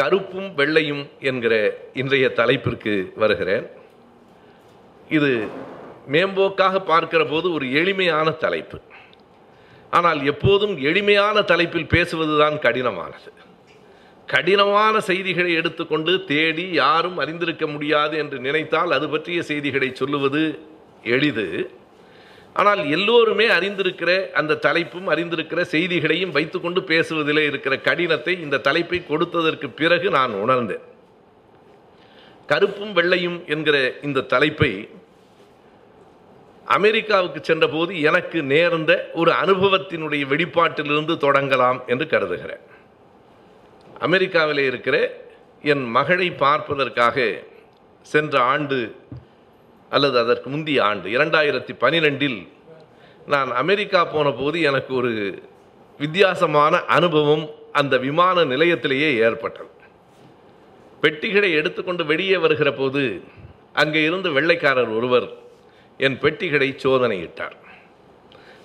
கருப்பும் வெள்ளையும் என்கிற இன்றைய தலைப்பிற்கு வருகிறேன். இது மேம்போக்காக பார்க்கிற போது ஒரு எளிமையான தலைப்பு. ஆனால் எப்போதும் எளிமையான தலைப்பில் பேசுவதுதான் கடினமானது. கடினமான செய்திகளை எடுத்துக்கொண்டு தேடி யாரும் அறிந்திருக்க முடியாது என்று நினைத்தால் அது பற்றிய செய்திகளை சொல்லுவது எளிது. ஆனால் எல்லோருமே அறிந்திருக்கிற அந்த தலைப்பும் அறிந்திருக்கிற செய்திகளையும் வைத்துக்கொண்டு பேசுவதிலே இருக்கிற கடினத்தை இந்த தலைப்பை கொடுத்ததற்கு பிறகு நான் உணர்ந்தேன். கருப்பும் வெள்ளையும் என்கிற இந்த தலைப்பை அமெரிக்காவுக்கு சென்றபோது எனக்கு நேர்ந்த ஒரு அனுபவத்தினுடைய வெளிப்பாட்டிலிருந்து தொடங்கலாம் என்று கருதுகிறேன். அமெரிக்காவிலே இருக்கிற என் மகளை பார்ப்பதற்காக சென்ற ஆண்டு அல்லது அதற்கு முந்தைய ஆண்டு 2012இல் நான் அமெரிக்கா போன போது எனக்கு ஒரு வித்தியாசமான அனுபவம் அந்த விமான நிலையத்திலேயே ஏற்பட்டது. பெட்டிகளை எடுத்துக்கொண்டு வெளியே வருகிற போது அங்கே இருந்து வெள்ளைக்காரர் ஒருவர் என் பெட்டிகளை சோதனையிட்டார்.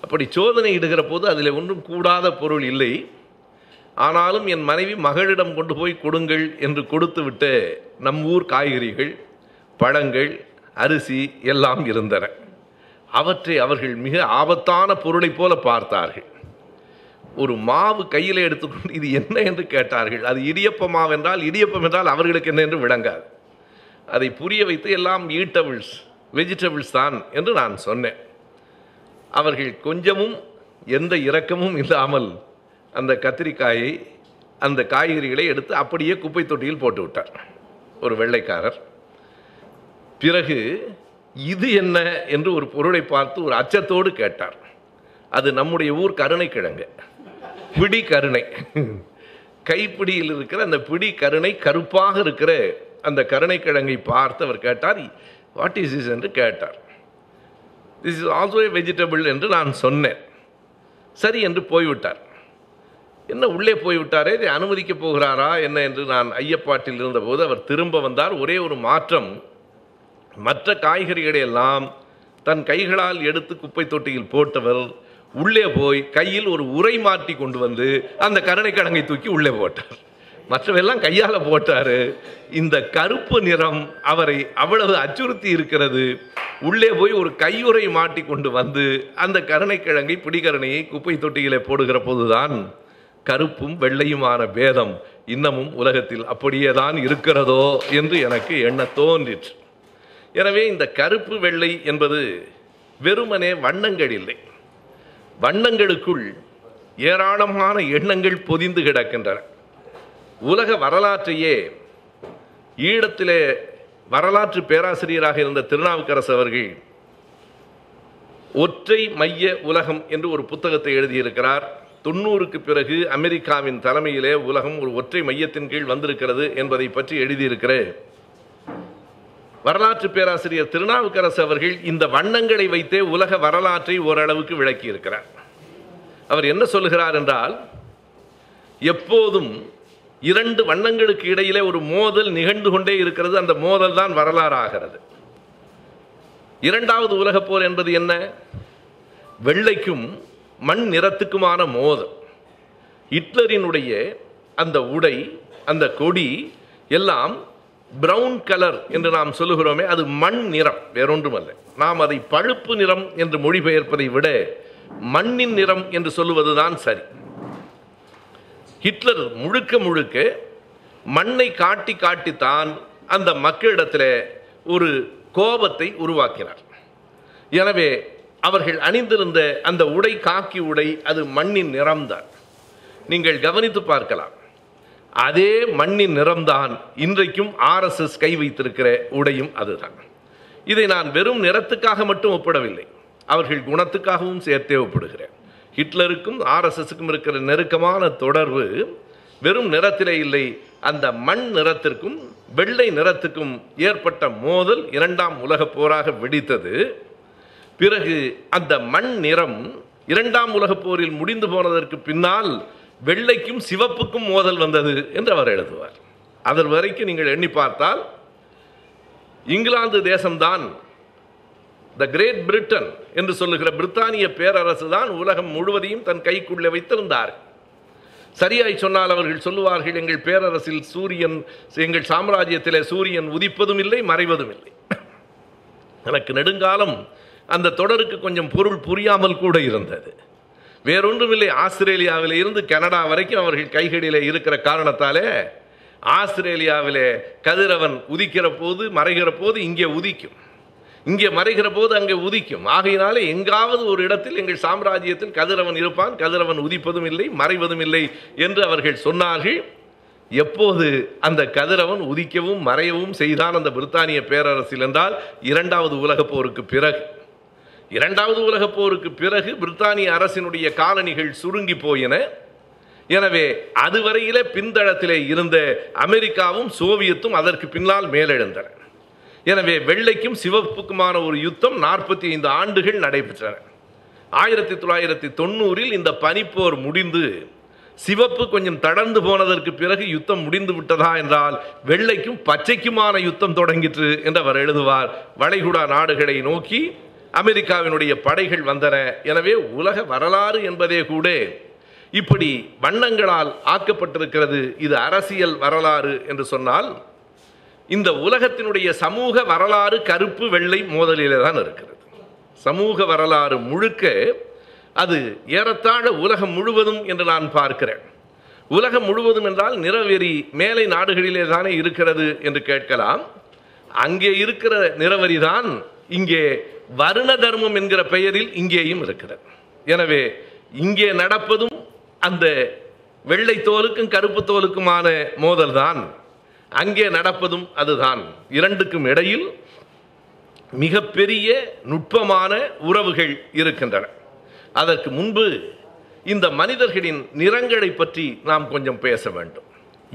அப்படி சோதனையிடுகிற போது அதில் ஒன்றும் கூடாத பொருள் இல்லை. ஆனாலும் என் மனைவி மகளிடம் கொண்டு போய் கொடுங்கள் என்று கொடுத்துவிட்டு நம் ஊர் காய்கறிகள், பழங்கள், அரிசி எல்லாம் இருந்தன. அவற்றை அவர்கள் மிக ஆபத்தான பொருளைப் போல பார்த்தார்கள். ஒரு மாவு கையில் எடுத்துக்கொண்டு இது என்ன என்று கேட்டார்கள். அது இடியப்ப மாவு என்றால், இடியப்பம் என்றால் அவர்களுக்கு என்ன என்று விளங்காது. அதை புரிய வைத்து எல்லாம் வெஜிடபிள்ஸ் தான் என்று நான் சொன்னேன். அவர்கள் கொஞ்சமும் எந்த இரக்கமும் இல்லாமல் அந்த கத்திரிக்காயை, அந்த காய்கறிகளை எடுத்து அப்படியே குப்பை தொட்டியில் போட்டு விட்டார் ஒரு வெள்ளைக்காரர். பிறகு இது என்ன என்று ஒரு பொருளை பார்த்து ஒரு அச்சத்தோடு கேட்டார். அது நம்முடைய ஊர் கருணை கிழங்கு, பிடி கருணை, கைப்பிடியில் இருக்கிற அந்த பிடி கருணை, கருப்பாக இருக்கிற அந்த கருணை கிழங்கை பார்த்து அவர் கேட்டார், வாட் இஸ் இஸ் என்று கேட்டார். This is also a vegetable என்று நான் சொன்னேன். சரி என்று போய்விட்டார். என்ன உள்ளே போய்விட்டாரே, இதை அனுமதிக்கப் போகிறாரா என்ன என்று நான் ஐயப்பாட்டில் இருந்தபோது அவர் திரும்ப வந்தார். ஒரே ஒரு மாற்றம், மற்ற காய்கறிகளை எல்லாம் தன் கைகளால் எடுத்து குப்பை தொட்டியில் போட்டவர் உள்ளே போய் கையில் ஒரு உரை மாற்றி கொண்டு வந்து அந்த கருணைக்கிழங்கை தூக்கி உள்ளே போட்டார். மற்றவெல்லாம் கையால் போட்டார். இந்த கருப்பு நிறம் அவரை அவ்வளவு அச்சுறுத்தி இருக்கிறது. உள்ளே போய் ஒரு கையுறை மாட்டி கொண்டு வந்து அந்த கருணைக்கிழங்கை, பிடிக்கரணையை குப்பை தொட்டியிலே போடுகிற போதுதான் கருப்பும் வெள்ளையுமான பேதம் இன்னமும் உலகத்தில் அப்படியே தான் இருக்கிறதோ என்று எனக்கு எண்ண தோன்றிற்று. எனவே இந்த கருப்பு வெள்ளை என்பது வெறுமனே வண்ணங்கள் இல்லை. வண்ணங்களுக்குள் ஏராளமான எண்ணங்கள் பொதிந்து கிடக்கின்றன. உலக வரலாற்றையே, ஈழத்திலே வரலாற்று பேராசிரியராக இருந்த திருநாவுக்கரசர் அவர்கள் ஒற்றை மைய உலகம் என்று ஒரு புத்தகத்தை எழுதியிருக்கிறார். 90க்கு பிறகு அமெரிக்காவின் தலைமையிலே உலகம் ஒரு ஒற்றை மையத்தின் கீழ் வந்திருக்கிறது என்பதை பற்றி எழுதியிருக்கிற வரலாற்று பேராசிரியர் திருநாவுக்கரசு அவர்கள் இந்த வண்ணங்களை வைத்தே உலக வரலாற்றை ஓரளவுக்கு விளக்கியிருக்கிறார். அவர் என்ன சொல்லுகிறார் என்றால், எப்போதும் இரண்டு வண்ணங்களுக்கு இடையிலே ஒரு மோதல் நிகழ்ந்து கொண்டே இருக்கிறது. அந்த மோதல் தான் வரலாறாகிறது. இரண்டாவது உலகப் போர் என்பது என்ன? வெள்ளைக்கும் மண் நிறத்துக்குமான மோதல். ஹிட்லரினுடைய அந்த உடை, அந்த கொடி எல்லாம் பிரவுன் கலர் என்று நாம் சொல்லுகிறோமே, அது மண் நிறம், வேறொன்றுமல்ல. நாம் அதை பழுப்பு நிறம் என்று மொழிபெயர்ப்பதை விட மண்ணின் நிறம் என்று சொல்லுவதுதான் சரி. ஹிட்லர் முழுக்க முழுக்க மண்ணை காட்டி காட்டித்தான் அந்த மக்களிடத்தில் ஒரு கோபத்தை உருவாக்கினார். எனவே அவர்கள் அணிந்திருந்த அந்த உடை, காக்கி உடை, அது மண்ணின் நிறம்தான். நீங்கள் கவனித்து பார்க்கலாம், அதே மண்ணின் நிறம்தான் இன்றைக்கும் RSS கை வைத்திருக்கிற உடையும் அதுதான். இதை நான் வெறும் நிறத்துக்காக மட்டும் ஒப்பிடவில்லை, அவர்கள் குணத்துக்காகவும் சேர்த்தே ஒப்பிடுகிறேன். ஹிட்லருக்கும் RSSக்கும் இருக்கிற நெருக்கமான தொடர்பு வெறும் நிறத்திலே இல்லை, அந்த மண் நிறத்திற்கும் வெள்ளை நிறத்துக்கும் ஏற்பட்ட மோதல் இரண்டாம் உலகப் போராக வெடித்தது. பிறகு அந்த மண் நிறம் இரண்டாம் உலகப் போரில் முடிந்து போனதற்கு பின்னால் வெள்ளைக்கும் சிவப்புக்கும் மோதல் வந்தது என்று அவர் எழுதுவார். அதன் வரைக்கும் நீங்கள் எண்ணி பார்த்தால் இங்கிலாந்து தேசம்தான், த கிரேட் பிரிட்டன் என்று சொல்லுகிற பிரித்தானிய பேரரசு தான் உலகம் முழுவதையும் தன் கைக்குள்ளே வைத்திருந்தார். சரியாய் சொன்னால் அவர்கள் சொல்லுவார்கள், எங்கள் பேரரசில் சூரியன், எங்கள் சாம்ராஜ்யத்திலே சூரியன் உதிப்பதும் இல்லை மறைவதும் இல்லை. எனக்கு நெடுங்காலம் அந்த தொடருக்கு கொஞ்சம் பொருள் புரியாமல் கூட இருந்தது. வேறொன்றுமில்லை, ஆஸ்திரேலியாவில் இருந்து கனடா வரைக்கும் அவர்கள் கைகளிலே இருக்கிற காரணத்தாலே ஆஸ்திரேலியாவிலே கதிரவன் உதிக்கிற போது மறைகிற போது இங்கே உதிக்கும், இங்கே மறைகிற போது அங்கே உதிக்கும். ஆகையினாலே எங்காவது ஒரு இடத்தில் எங்கள் சாம்ராஜ்யத்தில் கதிரவன் இருப்பான், கதிரவன் உதிப்பதும் இல்லை மறைவதும் இல்லை என்று அவர்கள் சொன்னார்கள். எப்போது அந்த கதிரவன் உதிக்கவும் மறையவும் செய்தான் அந்த பிரித்தானிய பேரரசில் என்றால் இரண்டாவது உலகப் போருக்கு பிறகு. இரண்டாவது உலகப் போருக்கு பிறகு பிரித்தானிய அரசினுடைய காலனிகள் சுருங்கி போயின. எனவே அதுவரையிலே பின்தளத்திலே இருந்த அமெரிக்காவும் சோவியத்தும் அதற்கு பின்னால் மேலெழுந்தன. எனவே வெள்ளைக்கும் சிவப்புக்குமான ஒரு யுத்தம் 45 ஆண்டுகள் நடைபெற்றன. 1990 இந்த பனிப்போர் முடிந்து சிவப்பு கொஞ்சம் தளர்ந்து போனதற்கு பிறகு யுத்தம் முடிந்து விட்டதா என்றால் வெள்ளைக்கும் பச்சைக்குமான யுத்தம் தொடங்கிற்று என்று அவர் எழுதுவார். வளைகுடா நாடுகளை நோக்கி அமெரிக்காவினுடைய படைகள் வந்தன. எனவே உலக வரலாறு என்பதே கூட இப்படி வண்ணங்களால் ஆக்கப்பட்டிருக்கிறது. இது அரசியல் வரலாறு என்று சொன்னால் இந்த உலகத்தினுடைய சமூக வரலாறு கருப்பு வெள்ளை மோதலிலே தான் இருக்கிறது. சமூக வரலாறு முழுக்க அது ஏறத்தாழ உலகம் முழுவதும் என்று நான் பார்க்கிறேன். உலகம் முழுவதும் என்றால் நிறவெறி மேலை நாடுகளிலே தானே இருக்கிறது என்று கேட்கலாம். அங்கே இருக்கிற நிறவெறி தான் இங்கே வருண தர்மம் என்கிற பெயரில் இங்கேயும் இருக்கிறது. எனவே இங்கே நடப்பதும் அந்த வெள்ளை தோலுக்கும் கருப்பு தோலுக்குமான மோதல் தான், அங்கே நடப்பதும் அதுதான். இரண்டுக்கும் இடையில் மிகப்பெரிய நுட்பமான உறவுகள் இருக்கின்றன. அதற்கு முன்பு இந்த மனிதர்களின் நிறங்களை பற்றி நாம் கொஞ்சம் பேச வேண்டும்.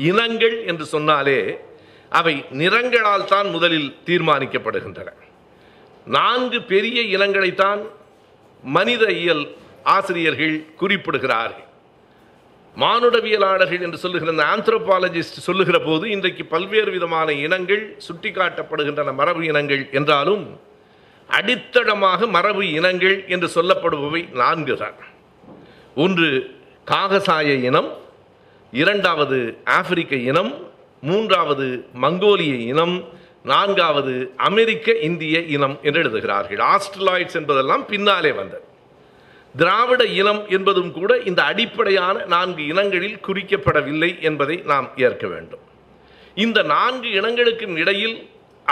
இனங்கள் என்று சொன்னாலே அவை நிறங்களால் தான் முதலில் தீர்மானிக்கப்படுகின்றன. 4 பெரிய இனங்களைத்தான் மனித இயல் ஆசிரியர்கள் குறிப்பிடுகிறார்கள். மானுடவியலாளர்கள் என்று சொல்லுகிற அந்த ஆந்த்ரோபாலஜிஸ்ட் சொல்லுகிற போது இன்றைக்கு பல்வேறு விதமான இனங்கள் சுட்டி காட்டப்படுகின்றன, மரபு இனங்கள் என்றாலும் அடித்தளமாக மரபு இனங்கள் என்று சொல்லப்படுபவை 4 தான். ஒன்று காகசாய இனம், 2வது ஆப்பிரிக்க இனம், 3வது மங்கோலிய இனம், 4வது அமெரிக்க இந்திய இனம் என்று எழுதுகிறார்கள். ஆஸ்ட்ரலாய்ட்ஸ் என்பதெல்லாம் பின்னாலே வந்தது. திராவிட இனம் என்பதும் கூட இந்த அடிப்படையான 4 இனங்களில் குறிக்கப்படவில்லை என்பதை நாம் ஏற்க வேண்டும். இந்த 4 இனங்களுக்கும் இடையில்,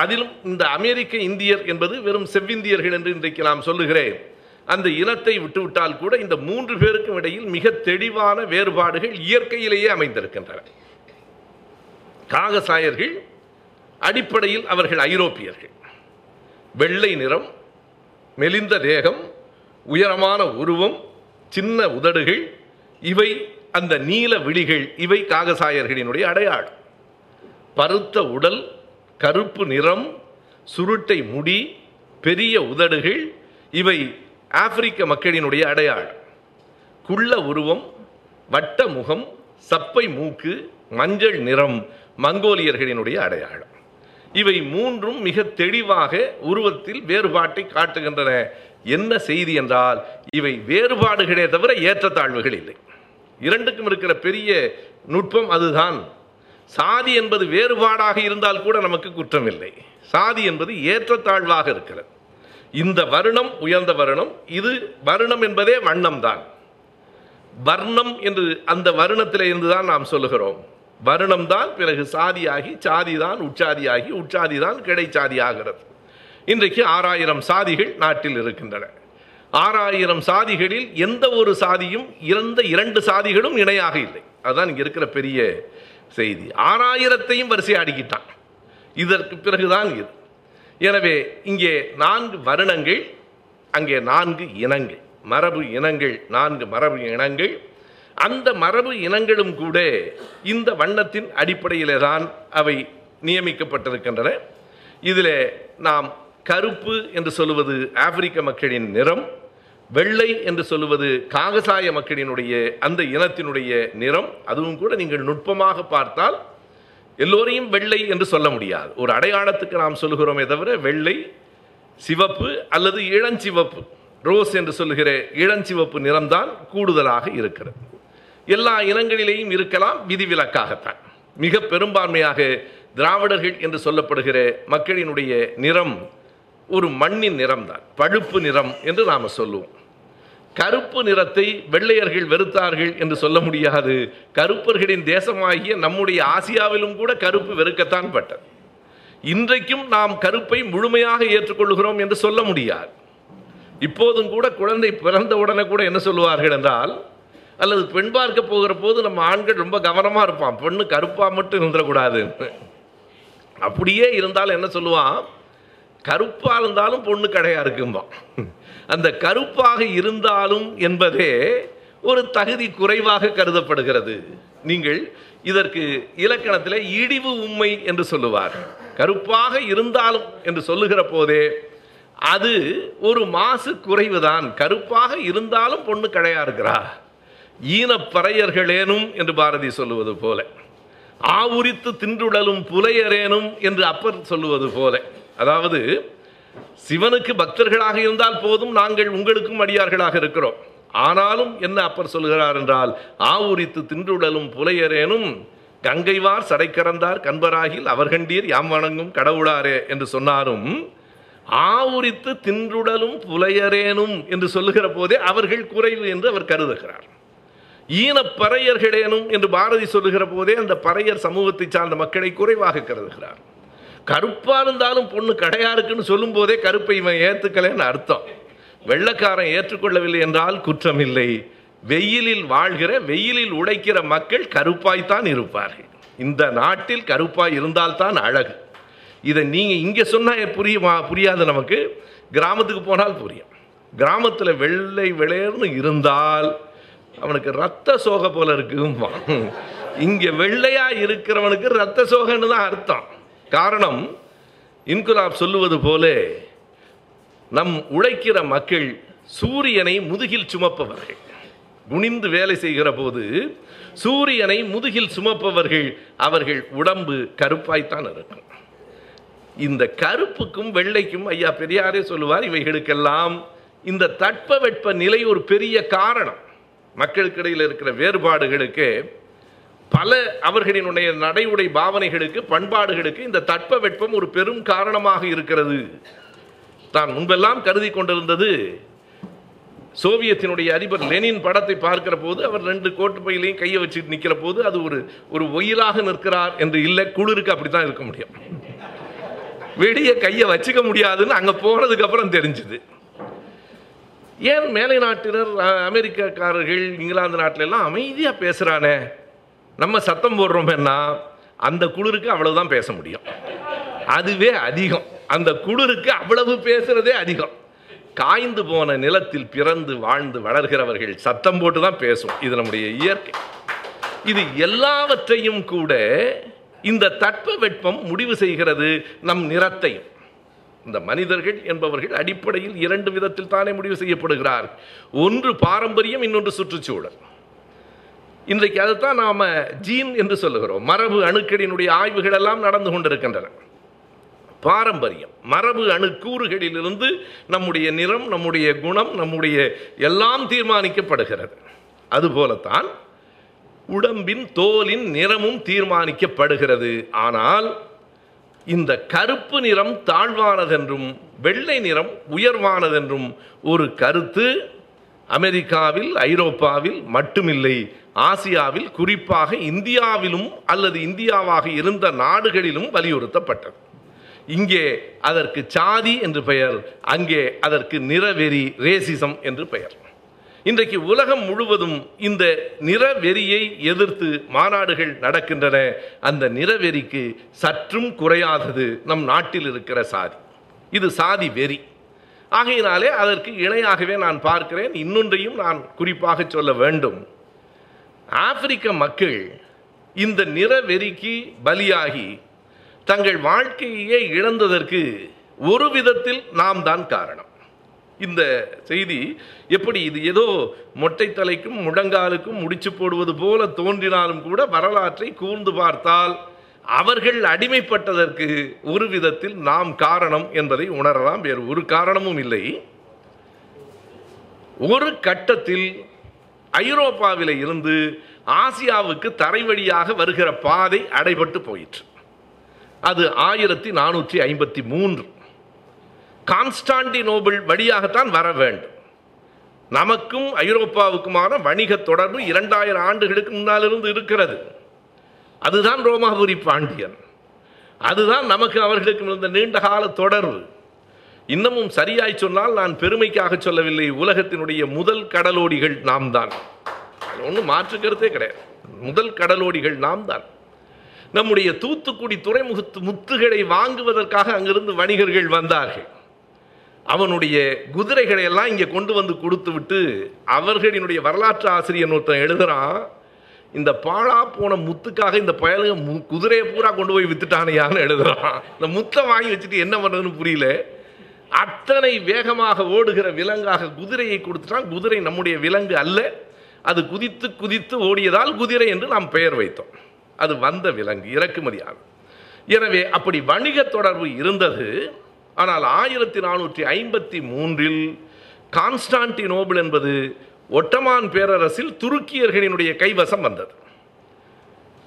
அதிலும் இந்த அமெரிக்க இந்தியர் என்பது வெறும் செவ்விந்தியர்கள் என்று இன்றைக்கு நாம் சொல்லுகிறேன், அந்த இனத்தை விட்டுவிட்டால் கூட இந்த 3 பேருக்கும் இடையில் மிக தெளிவான வேறுபாடுகள் இயற்கையிலேயே அமைந்திருக்கின்றன. காகசாயர்கள் அடிப்படையில் அவர்கள் ஐரோப்பியர்கள். வெள்ளை நிறம், மெலிந்த தேகம், உயரமான உருவம், சின்ன உதடுகள், இவை அந்த நீல விழிகள், இவை காகசாயர்களினுடைய அடையாளம். பருத்த உடல், கருப்பு நிறம், சுருட்டை முடி, பெரிய உதடுகள், இவை ஆப்பிரிக்க மக்களினுடைய அடையாளம். குள்ள உருவம், வட்ட முகம், சப்பை மூக்கு, மஞ்சள் நிறம் மங்கோலியர்களினுடைய அடையாளம். இவை 3 மிக தெளிவாக உருவத்தில் வேறுபாட்டை காட்டுகின்றன. என்ன செய்தி என்றால் இவை வேறுபாடுகளே தவிர ஏற்றத்தாழ்வுகள் இல்லை. இரண்டுக்கும் இருக்கிற பெரிய நுட்பம் அதுதான். சாதி என்பது வேறுபாடாக இருந்தால் கூட நமக்கு குற்றமில்லை, சாதி என்பது ஏற்றத்தாழ்வாக இருக்கிறது. இந்த வருணம் உயர்ந்த வருணம், இது வருணம் என்பதே வண்ணம்தான். வர்ணம் என்று அந்த வருணத்தில் இருந்துதான் நாம் சொல்லுகிறோம். வருணம்தான் பிறகு சாதியாகி, சாதிதான் உச்சாதியாகி, உச்சாதிதான் கிடைச்சாதி ஆகிறது. இன்றைக்கு 6000 சாதிகள் நாட்டில் இருக்கின்றன. 6000 சாதிகளில் எந்த ஒரு சாதியும் இறந்த 2 சாதிகளும் இணையாக இல்லை. அதுதான் இங்கே இருக்கிற பெரிய செய்தி. 6000ஐயும் வரிசை அடிக்கிட்டான். இதற்கு பிறகுதான் இது. எனவே இங்கே 4 வருணங்கள், அங்கே 4 இனங்கள், மரபு இனங்கள், 4 மரபு இனங்கள். அந்த மரபு இனங்களும் கூட இந்த வண்ணத்தின் அடிப்படையிலே தான் அவை நியமிக்கப்பட்டிருக்கின்றன. இதில் நாம் கருப்பு என்று சொல்லுவது ஆப்பிரிக்க மக்களின் நிறம், வெள்ளை என்று சொல்லுவது காகசாய மக்களினுடைய அந்த இனத்தினுடைய நிறம். அதுவும் கூட நீங்கள் நுட்பமாக பார்த்தால் எல்லோரையும் வெள்ளை என்று சொல்ல முடியாது. ஒரு அடையாளத்துக்கு நாம் சொல்லுகிறோமே தவிர வெள்ளை, சிவப்பு அல்லது இளஞ்சிவப்பு, ரோஸ் என்று சொல்லுகிற இளஞ்சிவப்பு நிறம்தான் கூடுதலாக இருக்கிறது. எல்லா இனங்களிலேயும் இருக்கலாம், விதிவிலக்காகத்தான். மிக பெரும்பான்மையாக திராவிடர்கள் என்று சொல்லப்படுகிற மக்களினுடைய நிறம் ஒரு மண்ணின் நிறம்தான், பழுப்பு நிறம் என்று நாம் சொல்லுவோம். கருப்பு நிறத்தை வெள்ளையர்கள் வெறுத்தார்கள் என்று சொல்ல முடியாது. கருப்பர்களின் தேசமாகிய நம்முடைய ஆசியாவிலும் கூட கருப்பு வெறுக்கத்தான் பட்டது. இன்றைக்கும் நாம் கருப்பை முழுமையாக ஏற்றுக்கொள்கிறோம் என்று சொல்ல முடியாது. இப்போதும் கூட குழந்தை பிறந்த உடனே கூட என்ன சொல்லுவார்கள் என்றால், அல்லது பெண் பார்க்க போகிற போது நம்ம ஆண்கள் ரொம்ப கவனமாக இருப்பான், பெண்ணு கருப்பாக மட்டும் இருந்துடக்கூடாது. அப்படியே இருந்தாலும் என்ன சொல்லுவான், கருப்பாக இருந்தாலும் பொண்ணு கடையாக இருக்கும்பான். அந்த கருப்பாக இருந்தாலும் என்பதே ஒரு தகுதி குறைவாக கருதப்படுகிறது. நீங்கள் இதற்கு இலக்கணத்தில் இழிவு உண்மை என்று சொல்லுவார். கருப்பாக இருந்தாலும் என்று சொல்லுகிற போதே அது ஒரு மாசு குறைவுதான். கருப்பாக இருந்தாலும் பொண்ணு கடையாக இருக்கிறா, ஈனப்பறையர்களேனும் என்று பாரதி சொல்லுவது போல, ஆவுரித்து தின்றுடலும் புலையரேனும் என்று அப்பர் சொல்லுவது போல, அதாவது சிவனுக்கு பக்தர்களாக இருந்தால் போதும், நாங்கள் உங்களுக்கும் அடியார்களாக இருக்கிறோம். ஆனாலும் என்ன அப்பர் சொல்கிறார் என்றால், ஆவுரித்து தின்றுடலும் புலையரேனும் கங்கைவார் சடை கறந்தார் கண்பராகில் அவர்கண்டீர் யாம் வணங்கும் கடவுளாரே என்று சொன்னாலும், ஆவுரித்து தின்றுடலும் புலையரேனும் என்று சொல்லுகிற போதே அவர்கள் குறைவு என்று அவர் கருதுகிறார். ஈனப்பறையர்களேனும் என்று பாரதி சொல்லுகிற போதே அந்த பறையர் சமூகத்தை சார்ந்த மக்களை குறைவாக கருதுகிறார். கருப்பாக இருந்தாலும் பொண்ணு கடையா இருக்குன்னு சொல்லும் போதே கருப்பை இவன் ஏற்றுக்கலைன்னு அர்த்தம். வெள்ளக்காரன் ஏற்றுக்கொள்ளவில்லை என்றால் குற்றம் இல்லை. வெயிலில் வாழ்கிற, வெயிலில் உடைக்கிற மக்கள் கருப்பாய்த்தான் இருப்பார்கள். இந்த நாட்டில் கருப்பாய் இருந்தால்தான் அழகு. இதை நீங்கள் இங்கே சொன்னால் புரியுமா? புரியாது. நமக்கு கிராமத்துக்கு போனால் புரியும். கிராமத்தில் வெள்ளை வெளியேன்னு இருந்தால் அவனுக்கு ரத்த சோகை போல இருக்குமா? இங்கே வெள்ளையாக இருக்கிறவனுக்கு ரத்த சோகைன்னு தான் அர்த்தம். காரணம், இன்குலாப் சொல்லுவது போல, நம் உழைக்கிற மக்கள் சூரியனை முதுகில் சுமப்பவர்கள். குனிந்து வேலை செய்கிற போது சூரியனை முதுகில் சுமப்பவர்கள், அவர்கள் உடம்பு கருப்பாய்த்தான் இருக்கும். இந்த கருப்புக்கும் வெள்ளைக்கும் ஐயா பெரியாரே சொல்லுவார், இவைகளுக்கெல்லாம் இந்த தட்பவெட்ப நிலை ஒரு பெரிய காரணம். மக்களுக்கிடையில் இருக்கிற வேறுபாடுகளுக்கு, பல அவர்களினுடைய நடை உடை பாவனைகளுக்கு, பண்பாடுகளுக்கு இந்த தட்பவெட்பம் ஒரு பெரும் காரணமாக இருக்கிறது. தான் முன்பெல்லாம் கருதி கொண்டிருந்தது, சோவியத்தினுடைய அதிபர் லெனின் படத்தை பார்க்கிற போது அவர் ரெண்டு கோட்டு பையிலையும் கையை வச்சுட்டு நிற்கிற போது அது ஒரு ஒயிலாக நிற்கிறார் என்று இல்லை. குளிருக்கு அப்படித்தான் இருக்க முடியும், வெளியே கையை வச்சுக்க முடியாதுன்னு அங்கே போனதுக்கு அப்புறம் தெரிஞ்சுது. ஏன் மேலை நாட்டினர், அமெரிக்காக்காரர்கள், இங்கிலாந்து நாட்டில எல்லாம் அமைதியாக பேசுகிறானே, நம்ம சத்தம் போடுறோம்னா அந்த குளிருக்கு அவ்வளவுதான் பேச முடியும். அதுவே அதிகம், அந்த குளிருக்கு அவ்வளவு பேசுறதே அதிகம். காய்ந்து போன நிலத்தில் பிறந்து வாழ்ந்து வளர்கிறவர்கள் சத்தம் போட்டு தான் பேசும். இது நம்முடைய இயற்கை. இது எல்லாவற்றையும் கூட இந்த தட்பவெட்பம் முடிவு செய்கிறது, நம் நிறத்தையும். இந்த மனிதர்கள் என்பவர்கள் அடிப்படையில் இரண்டு விதத்தில் தானே முடிவு செய்யப்படுகிறார். ஒன்று பாரம்பரியம், இன்னொன்று சுற்றுச்சூழல். இன்றைக்கு அதைத்தான் நாம் ஜீன் என்று சொல்லுகிறோம். மரபு அணுக்களினுடைய ஆய்வுகள் எல்லாம் நடந்து கொண்டிருக்கின்றன. பாரம்பரியம், மரபு அணுக்கூறுகளிலிருந்து நம்முடைய நிறம், நம்முடைய குணம், நம்முடைய எல்லாம் தீர்மானிக்கப்படுகிறது. அதுபோலத்தான் உடம்பின், தோலின் நிறமும் தீர்மானிக்கப்படுகிறது. ஆனால் இந்த கருப்பு நிறம் தாழ்வானதென்றும் வெள்ளை நிறம் உயர்வானதென்றும் ஒரு கருத்து அமெரிக்காவில், ஐரோப்பாவில் மட்டுமில்லை, ஆசியாவில், குறிப்பாக இந்தியாவிலும் அல்லது இந்தியாவாக இருந்த நாடுகளிலும் வலியுறுத்தப்பட்டது. இங்கே அதற்கு சாதி என்று பெயர், அங்கே அதற்கு நிறவெறி, ரேசிசம் என்று பெயர். இன்றைக்கு உலகம் முழுவதும் இந்த நிறவெறியை எதிர்த்து மாநாடுகள் நடக்கின்றன. அந்த நிறவெறிக்கு சற்றும் குறையாதது நம் நாட்டில் இருக்கிற சாதி. இது சாதி வெறி. ஆகையினாலே அதற்கு இணையாகவே நான் பார்க்கிறேன் இன்னொன்றையும் நான் குறிப்பாக சொல்ல வேண்டும். ஆப்பிரிக்க மக்கள் இந்த நிறவெறிக்கு பலியாகி தங்கள் வாழ்க்கையே இழந்ததற்கு ஒரு விதத்தில் நாம் தான் காரணம். இந்த செய்தி எப்படி, இது ஏதோ மொட்டை தலைக்கும் முழங்காலுக்கும் முடிச்சு போடுவது போல தோன்றினாலும் கூட வரலாற்றை கூர்ந்து பார்த்தால் அவர்கள் அடிமைப்பட்டதற்கு ஒரு விதத்தில் நாம் காரணம் என்பதை உணரலாம். வேறு ஒரு காரணமும் இல்லை. ஒரு கட்டத்தில் ஐரோப்பாவில் இருந்து ஆசியாவுக்கு தரை வழியாக வருகிற பாதை அடைபட்டு போயிற்று. அது 1453 கான்ஸ்டாண்டினோபிள் வழியாகத்தான் வர வேண்டும். நமக்கும் ஐரோப்பாவுக்குமான வணிக தொடர்பு 2000 ஆண்டுகளுக்கு முன்னாலிருந்து இருக்கிறது. அதுதான் ரோமாபுரி பாண்டியன், அதுதான் நமக்கு அவர்களுக்கு இருந்த நீண்டகால தொடர்பு. இன்னமும் சரியாய் சொன்னால், நான் பெருமைக்காக சொல்லவில்லை, உலகத்தினுடைய முதல் கடலோடிகள் நாம் தான். ஒன்றும் மாற்று கருத்தே கிடையாது, முதல் கடலோடிகள் நாம் தான். நம்முடைய தூத்துக்குடி துறைமுகத்து முத்துகளை வாங்குவதற்காக அங்கிருந்து வணிகர்கள் வந்தார்கள். அவனுடைய குதிரைகளை எல்லாம் இங்கே கொண்டு வந்து கொடுத்து விட்டு, அவர்களினுடைய வரலாற்று ஆசிரியர் ஒருத்தன் எழுதுகிறான், இந்த பாழா போன முத்துக்காக இந்த பயலுங்க குதிரையை பூரா கொண்டு போய் வித்துட்டானையான்னு எழுதுகிறான். இந்த முத்தை வாங்கி வச்சுட்டு என்ன பண்ணுறதுன்னு புரியல. அத்தனை வேகமாக ஓடுகிற விலங்காக குதிரையை கொடுத்துட்டான். குதிரை நம்முடைய விலங்கு அல்ல, அது குதித்து குதித்து ஓடியதால் குதிரை என்று நாம் பெயர் வைத்தோம். அது வந்த விலங்கு, இறக்குமதியாகும். எனவே அப்படி வணிக தொடர்பு இருந்தது. ஆனால் 1453 கான்ஸ்டாண்டினோபிள் என்பது ஒட்டமான் பேரரசில் துருக்கியர்களினுடைய கைவசம் வந்தது.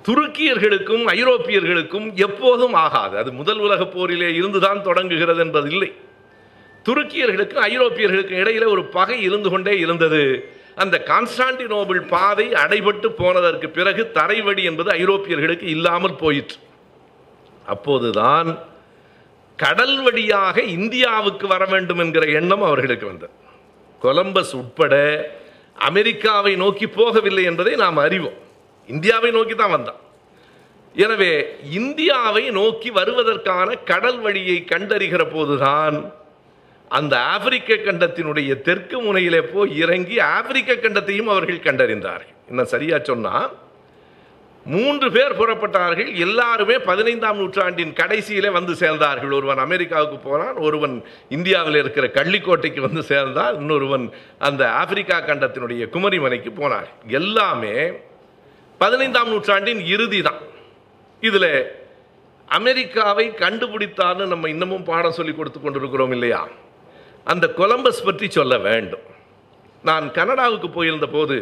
துருக்கியர்களுக்கும் ஐரோப்பியர்களுக்கும் எப்போதும் ஆகாது, அது முதல் உலக போரிலே இருந்துதான் தொடங்குகிறது என்பதில்லை. துருக்கியர்களுக்கும் ஐரோப்பியர்களுக்கும் இடையில ஒரு பகை இருந்து கொண்டே இருந்தது. அந்த கான்ஸ்டாண்டினோபிள் பாதை அடைபட்டு போனதற்கு பிறகு தரைவழி என்பது ஐரோப்பியர்களுக்கு இல்லாமல் போயிற்று. அப்போதுதான் கடல் வழியாக இந்தியாவுக்கு வர வேண்டும் என்கிற எண்ணம் அவர்களுக்கு வந்தது. கொலம்பஸ் உட்பட அமெரிக்காவை நோக்கி போகவில்லை என்பதை நாம் அறிவோம், இந்தியாவை நோக்கி தான் வந்தான். எனவே இந்தியாவை நோக்கி வருவதற்கான கடல் வழியை கண்டறிகிற போதுதான் அந்த ஆப்பிரிக்க கண்டத்தினுடைய தெற்கு முனையிலே போய் இறங்கி ஆப்பிரிக்க கண்டத்தையும் அவர்கள் கண்டறிந்தார்கள். இன்னும் சரியா சொன்னால் 3 பேர் புறப்பட்டார்கள். எல்லாருமே 15ஆம் நூற்றாண்டின் கடைசியிலே வந்து சேர்ந்தார்கள். ஒருவன் அமெரிக்காவுக்கு போனான், ஒருவன் இந்தியாவில் இருக்கிற கள்ளிக்கோட்டைக்கு வந்து சேர்ந்தான், இன்னொருவன் அந்த ஆப்பிரிக்கா கண்டத்தினுடைய குமரிமலைக்கு போனார். எல்லாமே 15ஆம் நூற்றாண்டின் இறுதி தான். இதில் அமெரிக்காவை கண்டுபிடித்தான்னு நம்ம இன்னமும் பாடம் சொல்லி கொடுத்து கொண்டிருக்கிறோம் இல்லையா? அந்த கொலம்பஸ் பற்றி சொல்ல வேண்டும். நான் கனடாவுக்கு போயிருந்த போது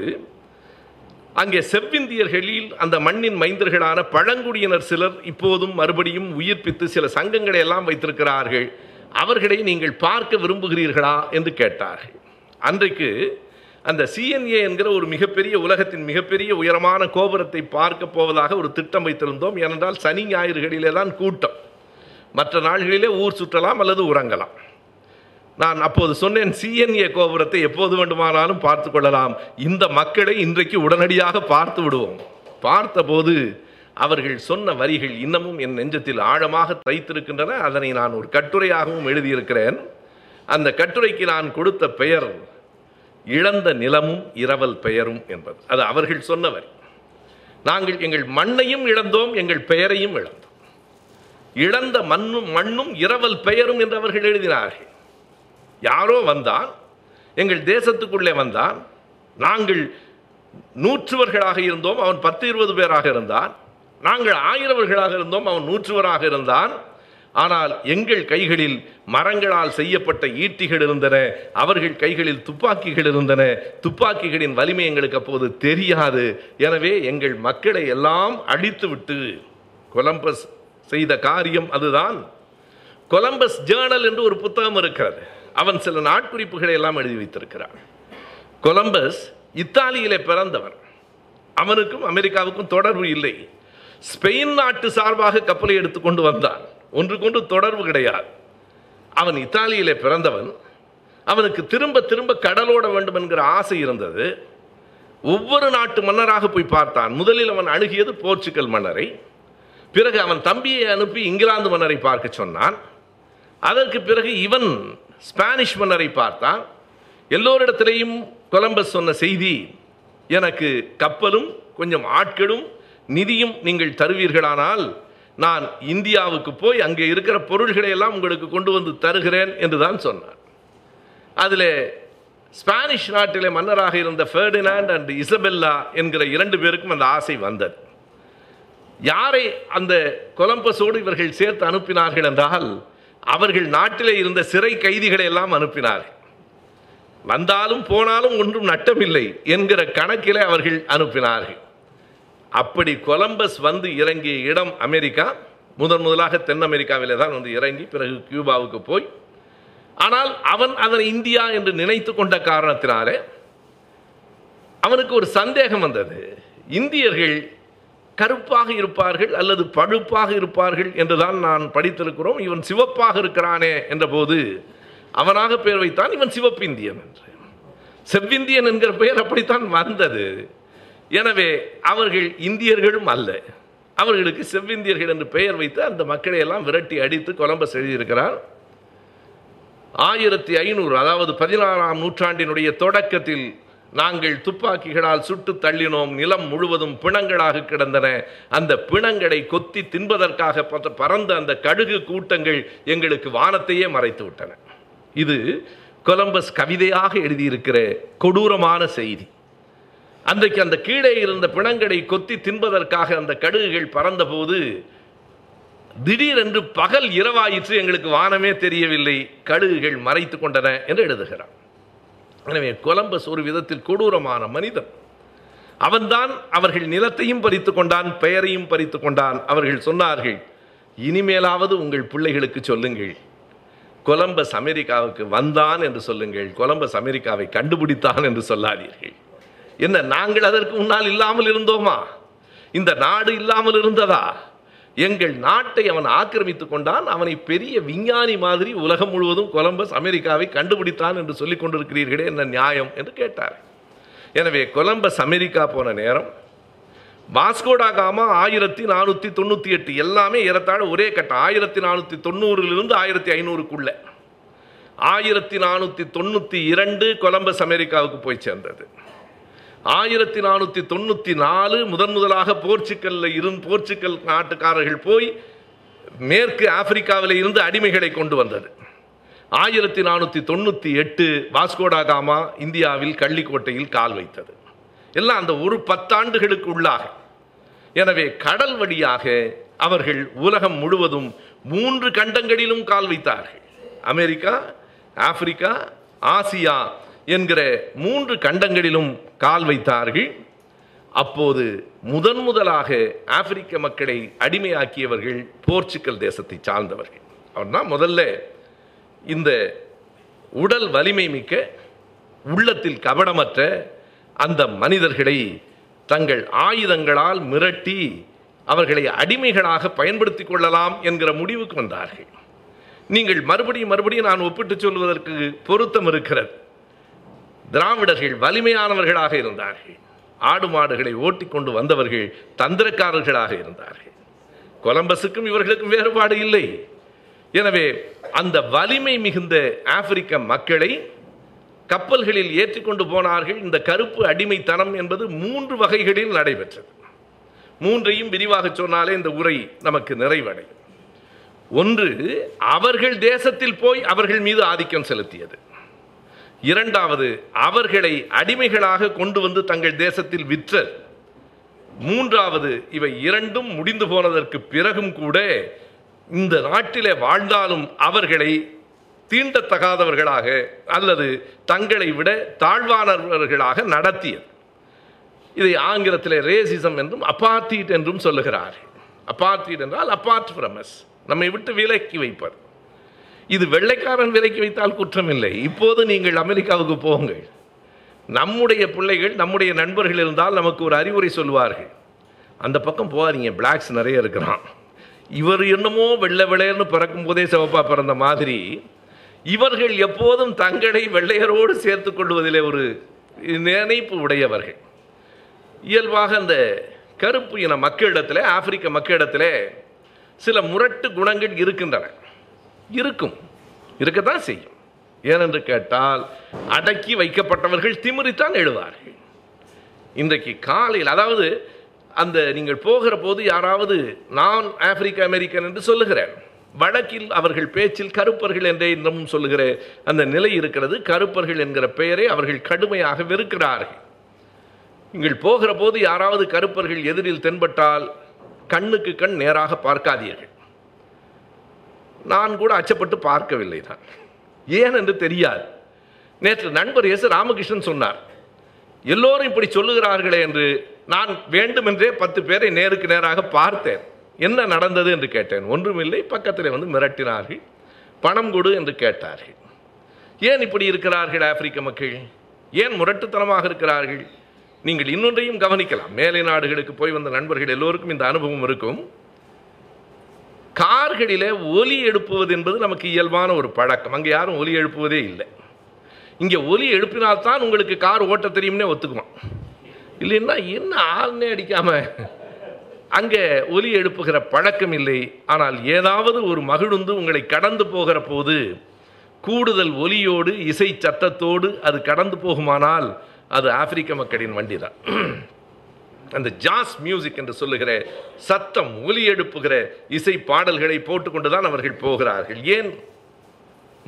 அங்கே செவ்விந்தியர்களில் அந்த மண்ணின் மைந்தர்களான பழங்குடியினர் சிலர் இப்போதும் மறுபடியும் உயிர்ப்பித்து சில சங்கங்களை எல்லாம் வைத்திருக்கிறார்கள். அவர்களை நீங்கள் பார்க்க விரும்புகிறீர்களா என்று கேட்டார்கள். அன்றைக்கு அந்த CNA என்கிற ஒரு மிகப்பெரிய உலகத்தின் மிகப்பெரிய உயரமான கோபுரத்தை பார்க்க போவதாக ஒரு திட்டம் வைத்திருந்தோம். ஏனென்றால் சனி ஞாயிறுகளிலே தான் கூட்டம், மற்ற நாள்களிலே ஊர் சுற்றலாம் அல்லது உறங்கலாம். நான் அப்போது சொன்னேன், CNA கோபுரத்தை எப்போது வேண்டுமானாலும் பார்த்து கொள்ளலாம், இந்த மக்களை இன்றைக்கு உடனடியாக பார்த்து விடுவோம். பார்த்தபோது அவர்கள் சொன்ன வரிகள் இன்னமும் என் நெஞ்சத்தில் ஆழமாக தைத்திருக்கின்றன. அதனை நான் ஒரு கட்டுரையாகவும் எழுதியிருக்கிறேன். அந்த கட்டுரைக்கு நான் கொடுத்த பெயர் இழந்த நிலமும் இரவல் பெயரும் என்பது. அது அவர்கள் சொன்ன வரி. நாங்கள் எங்கள் மண்ணையும் இழந்தோம், எங்கள் பெயரையும் இழந்தோம். இழந்த மண்ணும் இரவல் பெயரும் என்று அவர்கள் எழுதினார்கள். யாரோ வந்தான், எங்கள் தேசத்துக்குள்ளே வந்தான். நாங்கள் 100வர்களாக இருந்தோம், அவன் 10-20 பேராக இருந்தான். நாங்கள் 1000வர்களாக இருந்தோம், அவன் 100வராக இருந்தான். ஆனால் எங்கள் கைகளில் மரங்களால் செய்யப்பட்ட ஈட்டிகள் இருந்தன, அவர்கள் கைகளில் துப்பாக்கிகள் இருந்தன. துப்பாக்கிகளின் வலிமை எங்களுக்கு அப்போது தெரியாது. எனவே எங்கள் மக்களை எல்லாம் அழித்துவிட்டு கொலம்பஸ் செய்த காரியம் அதுதான். கொலம்பஸ் ஜேர்னல் என்று ஒரு புத்தகம் இருக்கிறது. அவன் சில நாட்குறிப்புகளை எல்லாம் எழுதி வைத்திருக்கிறான். கொலம்பஸ் இத்தாலியிலே பிறந்தவன், அவனுக்கும் அமெரிக்காவுக்கும் தொடர்பு இல்லை. ஸ்பெயின் நாட்டு சார்பாக கப்பலை எடுத்துக்கொண்டு வந்தான், ஒன்றுக்கொன்று தொடர்பு கிடையாது. அவன் இத்தாலியிலே பிறந்தவன். அவனுக்கு திரும்ப திரும்ப கடலோட வேண்டும் என்கிற ஆசை இருந்தது. ஒவ்வொரு நாட்டு மன்னராக போய் பார்த்தான். முதலில் அவன் அணுகியது போர்ச்சுகல் மன்னரை. பிறகு அவன் தம்பியை அனுப்பி இங்கிலாந்து மன்னரை பார்க்க சொன்னான். அதற்கு பிறகு இவன் ஸ்பானிஷ் மன்னரை பார்த்தான். எல்லோரிடத்திலேயும் கொலம்பஸ் சொன்ன செய்தி, எனக்கு கப்பலும் கொஞ்சம் ஆட்களும் நிதியும் நீங்கள் தருவீர்களானால் நான் இந்தியாவுக்கு போய் அங்கே இருக்கிற பொருள்களை எல்லாம் உங்களுக்கு கொண்டு வந்து தருகிறேன் என்று தான் சொன்னார். அதில் ஸ்பானிஷ் நாட்டிலே மன்னராக இருந்த ஃபெர்டினாண்ட் அண்ட் இசபெல்லா என்கிற 2 பேருக்கும் அந்த ஆசை வந்தது. யாரை அந்த கொலம்பஸோடு இவர்கள் சேர்த்து அனுப்பினார்கள் என்றால், அவர்கள் நாட்டிலே இருந்த சிறை கைதிகளை எல்லாம் அனுப்பினார்கள். வந்தாலும் போனாலும் ஒன்றும் நட்டமில்லை என்கிற கணக்கிலே அவர்கள் அனுப்பினார்கள். அப்படி கொலம்பஸ் வந்து இறங்கிய இடம் அமெரிக்கா. முதன் முதலாக தென் அமெரிக்காவிலே தான் வந்து இறங்கி பிறகு கியூபாவுக்கு போய், ஆனால் அவன் அதனை இந்தியா என்று நினைத்து கொண்ட காரணத்தினாலே அவனுக்கு ஒரு சந்தேகம் வந்தது. இந்தியர்கள் கருப்பாக இருப்பார்கள் அல்லது பழுப்பாக இருப்பார்கள் என்றுதான் நான் படித்திருக்கிறோம், இவன் சிவப்பாக இருக்கிறானே என்ற போது அவனாக பெயர் வைத்தான், இவன் சிவப்பு இந்தியன் என்று. செவ்விந்தியன் என்கிற பெயர் அப்படித்தான் வந்தது. எனவே அவர்கள் இந்தியர்களும் அல்ல, அவர்களுக்கு செவ்விந்தியர்கள் என்று பெயர் வைத்து அந்த மக்களை எல்லாம் விரட்டி அடித்து கொலம்பஸ் எழுதியிருக்கிறார். 1500 அதாவது 16ஆம் நூற்றாண்டினுடைய தொடக்கத்தில் நாங்கள் துப்பாக்கிகளால் சுட்டு தள்ளினோம், நிலம் முழுவதும் பிணங்களாக கிடந்தன, அந்த பிணங்களை கொத்தி தின்பதற்காக பறந்த அந்த கடுகு கூட்டங்கள் எங்களுக்கு வானத்தையே மறைத்து விட்டன. இது கொலம்பஸ் கவிதையாக எழுதியிருக்கிற கொடூரமான செய்தி. அன்றைக்கு அந்த கீழே இருந்த பிணங்களை கொத்தி தின்பதற்காக அந்த கடுகுகள் பறந்தபோது திடீரென்று பகல் இரவாயிற்று, எங்களுக்கு வானமே தெரியவில்லை, கடுகுகள் மறைத்து கொண்டன என்று எழுதுகிறார். எனவே கொலம்பஸ் ஒரு விதத்தில் கொடூரமான மனிதன். அவன்தான் அவர்கள் நிலத்தையும் பறித்து கொண்டான், பெயரையும் பறித்து கொண்டான். அவர்கள் சொன்னார்கள், இனிமேலாவது உங்கள் பிள்ளைகளுக்கு சொல்லுங்கள் கொலம்பஸ் அமெரிக்காவுக்கு வந்தான் என்று சொல்லுங்கள், கொலம்பஸ் அமெரிக்காவை கண்டுபிடித்தான் என்று சொல்லாதீர்கள். என்ன, நாங்கள் அதற்கு முன்னால் இல்லாமல் இருந்தோமா? இந்த நாடு இல்லாமல் இருந்ததா? எங்கள் நாட்டை அவன் ஆக்கிரமித்து கொண்டான், அவனை பெரிய விஞ்ஞானி மாதிரி உலகம் முழுவதும் கொலம்பஸ் அமெரிக்காவை கண்டுபிடித்தான் என்று சொல்லிக் கொண்டிருக்கிறீர்களே, என்ன நியாயம் என்று கேட்டார். எனவே கொலம்பஸ் அமெரிக்கா போன நேரம், வாஸ்கோடாகாமா 1498 எல்லாமே ஏறத்தாழ ஒரே கட்டம், 1490லிருந்து 1500க்குள்ள. 1492 கொலம்பஸ் அமெரிக்காவுக்கு போய் சேர்ந்தது. 1494 முதன் முதலாக போர்ச்சுகல் நாட்டுக்காரர்கள் போய் மேற்கு ஆப்பிரிக்காவில் இருந்து அடிமைகளை கொண்டு வந்தது. 1498 வாஸ்கோடாகாமா இந்தியாவில் கள்ளிக்கோட்டையில் கால் வைத்தது. எல்லாம் அந்த ஒரு 10 ஆண்டுகளுக்கு உள்ளாக. எனவே கடல் வழியாக அவர்கள் உலகம் முழுவதும் 3 கண்டங்களிலும் கால் வைத்தார்கள். அமெரிக்கா, ஆப்பிரிக்கா, ஆசியா என்கிற 3 கண்டங்களிலும் கால் வைத்தார்கள். அப்போது முதன் முதலாக ஆப்பிரிக்க மக்களை அடிமையாக்கியவர்கள் போர்ச்சுகல் தேசத்தை சார்ந்தவர்கள். அப்படின்னா முதல்ல இந்த உடல் வலிமை மிக்க, உள்ளத்தில் கபடமற்ற அந்த மனிதர்களை தங்கள் ஆயுதங்களால் மிரட்டி அவர்களை அடிமைகளாக பயன்படுத்தி கொள்ளலாம் என்கிற முடிவுக்கு வந்தார்கள். நீங்கள் மறுபடியும் நான் ஒப்பிட்டு சொல்வதற்கு பொருத்தம் இருக்கிறது. திராவிடர்கள் வலிமையானவர்களாக இருந்தார்கள், ஆடு மாடுகளை ஓட்டி கொண்டு வந்தவர்கள் தந்திரக்காரர்களாக இருந்தார்கள். கொலம்பஸுக்கும் இவர்களுக்கும் வேறுபாடு இல்லை. எனவே அந்த வலிமை மிகுந்த ஆப்பிரிக்க மக்களை கப்பல்களில் ஏற்றி கொண்டு போனார்கள். இந்த கருப்பு அடிமைத்தனம் என்பது 3 வகைகளில் நடைபெற்றது. 3ஐயும் விரிவாக சொன்னாலே இந்த உரை நமக்கு நிறைவடையும். 1, அவர்கள் தேசத்தில் போய் அவர்கள் மீது ஆதிக்கம் செலுத்தியது. 2, அவர்களை அடிமைகளாக கொண்டு வந்து தங்கள் தேசத்தில் விற்ற. 3, இவை இரண்டும் முடிந்து போனதற்கு பிறகும் கூட இந்த நாட்டிலே வாழ்ந்தாலும் அவர்களை தீண்டத்தகாதவர்களாக அல்லது தங்களை விட தாழ்வானவர்களாக நடத்தியது. இதை ஆங்கிலத்தில் ரேசிசம் என்றும் அபார்த்தைட் என்றும் சொல்லுகிறார்கள். அபார்த்தைட் என்றால் அபார்ட் ஃப்ரம் அஸ், நம்மை விட்டு விலக்கி வைப்பது. இது வெள்ளைக்காரன் விலக்கி வைத்தால் குற்றமில்லை. இப்போது நீங்கள் அமெரிக்காவுக்கு போங்கள், நம்முடைய பிள்ளைகள் நம்முடைய நண்பர்கள் இருந்தால் நமக்கு ஒரு அறிவுரை சொல்வார்கள், அந்த பக்கம் போகாதீங்க, பிளாக்ஸ் நிறைய இருக்கிறான், இவர் என்னமோ வெள்ளை வெள்ளையர்னு பிறக்கும் போதே சிவப்பாக பிறந்த மாதிரி இவர்கள் எப்போதும் தங்களை வெள்ளையரோடு சேர்த்து கொள்வதிலே ஒரு நினைப்பு உடையவர்கள். இயல்பாக அந்த கருப்பு இன மக்களிடத்தில், ஆப்பிரிக்க மக்களிடத்தில் சில முரட்டு குணங்கள் இருக்கத்தான் செய்யும். ஏனென்று கேட்டால் அடக்கி வைக்கப்பட்டவர்கள் திமிரித்தான் எழுவார்கள். இன்றைக்கு காலையில், அதாவது அந்த நீங்கள் போகிற போது யாராவது நான் ஆப்பிரிக்க அமெரிக்கன் என்று சொல்லுகிறேன், வழக்கில் அவர்கள் பேச்சில் கருப்பர்கள் என்றே இன்னும் சொல்லுகிற அந்த நிலை இருக்கிறது. கருப்பர்கள் என்கிற பெயரை அவர்கள் கடுமையாக வெறுக்கிறார்கள். நீங்கள் போகிற போது யாராவது கருப்பர்கள் எதிரில் தென்பட்டால் கண்ணுக்கு கண் நேராக பார்க்காதீர்கள். நான் கூட அச்சப்பட்டு பார்க்கவில்லை தான், ஏன் என்று தெரியாது. நேற்று நண்பர் எஸ் ராமகிருஷ்ணன் சொன்னார், எல்லோரும் இப்படி சொல்லுகிறார்களே என்று நான் வேண்டுமென்றே 10 பேரை நேருக்கு நேராக பார்த்தேன். என்ன நடந்தது என்று கேட்டேன். ஒன்றுமில்லை, பக்கத்தில் வந்து மிரட்டினார்கள், பணம் கொடு என்று கேட்டார்கள். ஏன் இப்படி இருக்கிறார்கள் ஆப்பிரிக்க மக்கள்? ஏன் முரட்டுத்தனமாக இருக்கிறார்கள்? நீங்கள் இன்னொன்றையும் கவனிக்கலாம். மேலை நாடுகளுக்கு போய் வந்த நண்பர்கள் எல்லோருக்கும் இந்த அனுபவம் இருக்கும். கார்களிலே ஒலி எழுப்புவது என்பது நமக்கு இயல்பான ஒரு பழக்கம். அங்கே யாரும் ஒலி எழுப்புவதே இல்லை. இங்கே ஒலி எழுப்பினால்தான் உங்களுக்கு கார் ஓட்ட தெரியும்னே ஒத்துக்குமா? இல்லைன்னா என்ன ஆள்னே அடிக்காம அங்கே ஒலி எழுப்புகிற பழக்கம் இல்லை. ஆனால் ஏதாவது ஒரு மகிழுந்து உங்களை கடந்து போகிற போது கூடுதல் ஒலியோடு இசை சத்தத்தோடு அது கடந்து போகுமானால் அது ஆப்பிரிக்க மக்களின் வண்டி தான். அந்த ஜாஸ் மியூசிக் என்று சொல்லுகிற சத்தம், ஒலி எழுப்புகிற இசை பாடல்களை போட்டுக்கொண்டு தான் அவர்கள் போகிறார்கள். ஏன்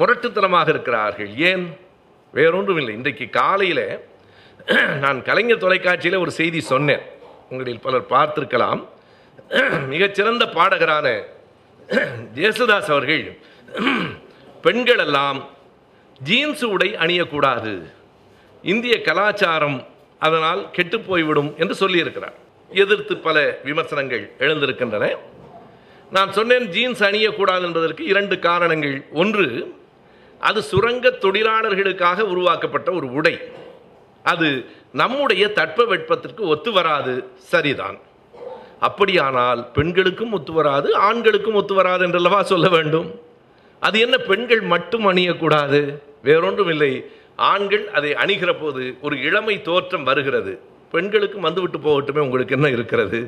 முரட்டுத்தனமாக இருக்கிறார்கள்? ஏன்? வேறொன்றும் இல்லை. இன்றைக்கு காலையில் நான் கலைஞர் தொலைக்காட்சியில் ஒரு செய்தி சொன்னேன். உங்களில் பலர் பார்த்திருக்கலாம். மிகச்சிறந்த பாடகரான ஜேசுதாஸ் அவர்கள் பெண்களெல்லாம் ஜீன்ஸு உடை அணியக்கூடாது, இந்திய கலாச்சாரம் அதனால் கெட்டு போய்விடும் என்று சொல்லியிருக்கிறார். எதிர்த்து பல விமர்சனங்கள் எழுந்திருக்கின்றன. நான் சொன்னேன் ஜீன்ஸ் அணியக்கூடாது என்பதற்கு 2 காரணங்கள். ஒன்று, அது சுரங்க தொழிலாளர்களுக்காக உருவாக்கப்பட்ட ஒரு உடை, அது நம்முடைய தட்பவெட்பத்திற்கு ஒத்து வராது. சரிதான். அப்படியானால் பெண்களுக்கும் ஒத்து வராது, ஆண்களுக்கும் ஒத்து வராது என்றல்லவா சொல்ல வேண்டும். அது என்ன பெண்கள் மட்டும் அணியக்கூடாது? வேறொன்றும் இல்லை, ஆண்கள் அதை அணிகிற போது ஒரு இளமை தோற்றம் வருகிறது. பெண்களுக்கும் வந்துவிட்டு போகட்டுமே, உங்களுக்கு என்ன இருக்கிறது?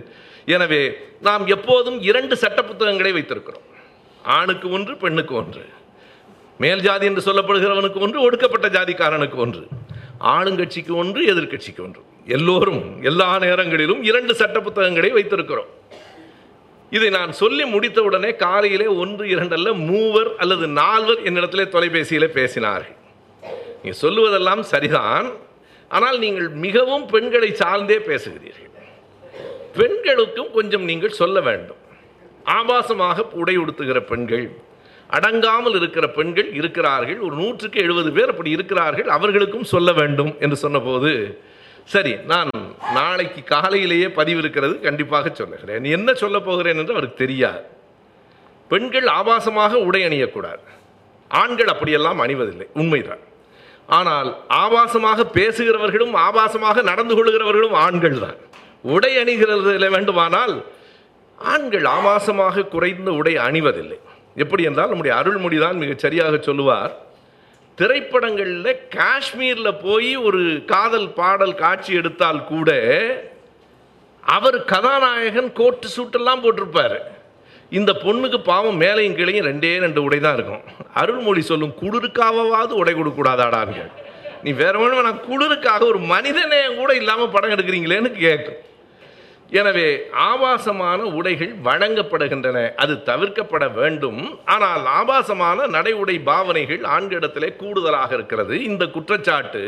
எனவே நாம் எப்போதும் 2 சட்ட புத்தகங்களை வைத்திருக்கிறோம். ஆணுக்கு ஒன்று, பெண்ணுக்கு ஒன்று. மேல் ஜாதி என்று சொல்லப்படுகிறவனுக்கு ஒன்று, ஒடுக்கப்பட்ட ஜாதிக்காரனுக்கு ஒன்று. ஆளுங்கட்சிக்கு ஒன்று, எதிர்கட்சிக்கு ஒன்று. எல்லோரும் எல்லா நேரங்களிலும் 2 சட்ட புத்தகங்களை வைத்திருக்கிறோம். இதை நான் சொல்லி முடித்தவுடனே காலையிலே 1, 2 அல்ல 3 அல்லது 4 என்னிடத்திலே தொலைபேசியிலே பேசினார்கள். நீங்கள் சொல்லுவதெல்லாம் சரிதான், ஆனால் நீங்கள் மிகவும் பெண்களை சார்ந்தே பேசுகிறீர்கள். பெண்களுக்கும் கொஞ்சம் நீங்கள் சொல்ல வேண்டும். ஆபாசமாக உடை உடுத்துகிற பெண்கள், அடங்காமல் இருக்கிற பெண்கள் இருக்கிறார்கள். ஒரு 170 பேர் அப்படி இருக்கிறார்கள். அவர்களுக்கும் சொல்ல வேண்டும் என்று சொன்னபோது, சரி நான் நாளைக்கு காலையிலேயே பதிவு இருக்கிறது, கண்டிப்பாக சொல்லுகிறேன். என்ன சொல்ல போகிறேன் என்று அவருக்கு தெரியாது. பெண்கள் ஆபாசமாக உடை அணியக்கூடாது, ஆண்கள் அப்படியெல்லாம் அணிவதில்லை, உண்மைதான். ஆனால் ஆபாசமாக பேசுகிறவர்களும் ஆபாசமாக நடந்து கொள்கிறவர்களும் ஆண்கள் தான். உடை அணிகிறதில் வேண்டுமானால் ஆண்கள் ஆபாசமாக குறைந்த உடை அணிவதில்லை. எப்படி என்றால், நம்முடைய அருள்மொழி தான் மிகச் சரியாக சொல்லுவார், திரைப்படங்களில் காஷ்மீரில் போய் ஒரு காதல் பாடல் காட்சி எடுத்தால் கூட அவர் கதாநாயகன் கோட்டு சூட்டெல்லாம் போட்டிருப்பார். இந்த பொண்ணுக்கு பாவம் மேலையும் கீழையும் 2 உடை தான் இருக்கும். அருள்மொழி சொல்லும், குளிருக்காவது உடை கொடுக்கூடாது ஆடார்கள். நீ வேற ஒன்றும், நான் குளிருக்காக ஒரு மனிதனே கூட இல்லாமல் படம் எடுக்கிறீங்களேன்னு கேட்கும். எனவே ஆபாசமான உடைகள் வழங்கப்படுகின்றன, அது தவிர்க்கப்பட வேண்டும். ஆனால் ஆபாசமான நடை உடை பாவனைகள் ஆண்களிடத்திலே கூடுதலாக இருக்கிறது. இந்த குற்றச்சாட்டு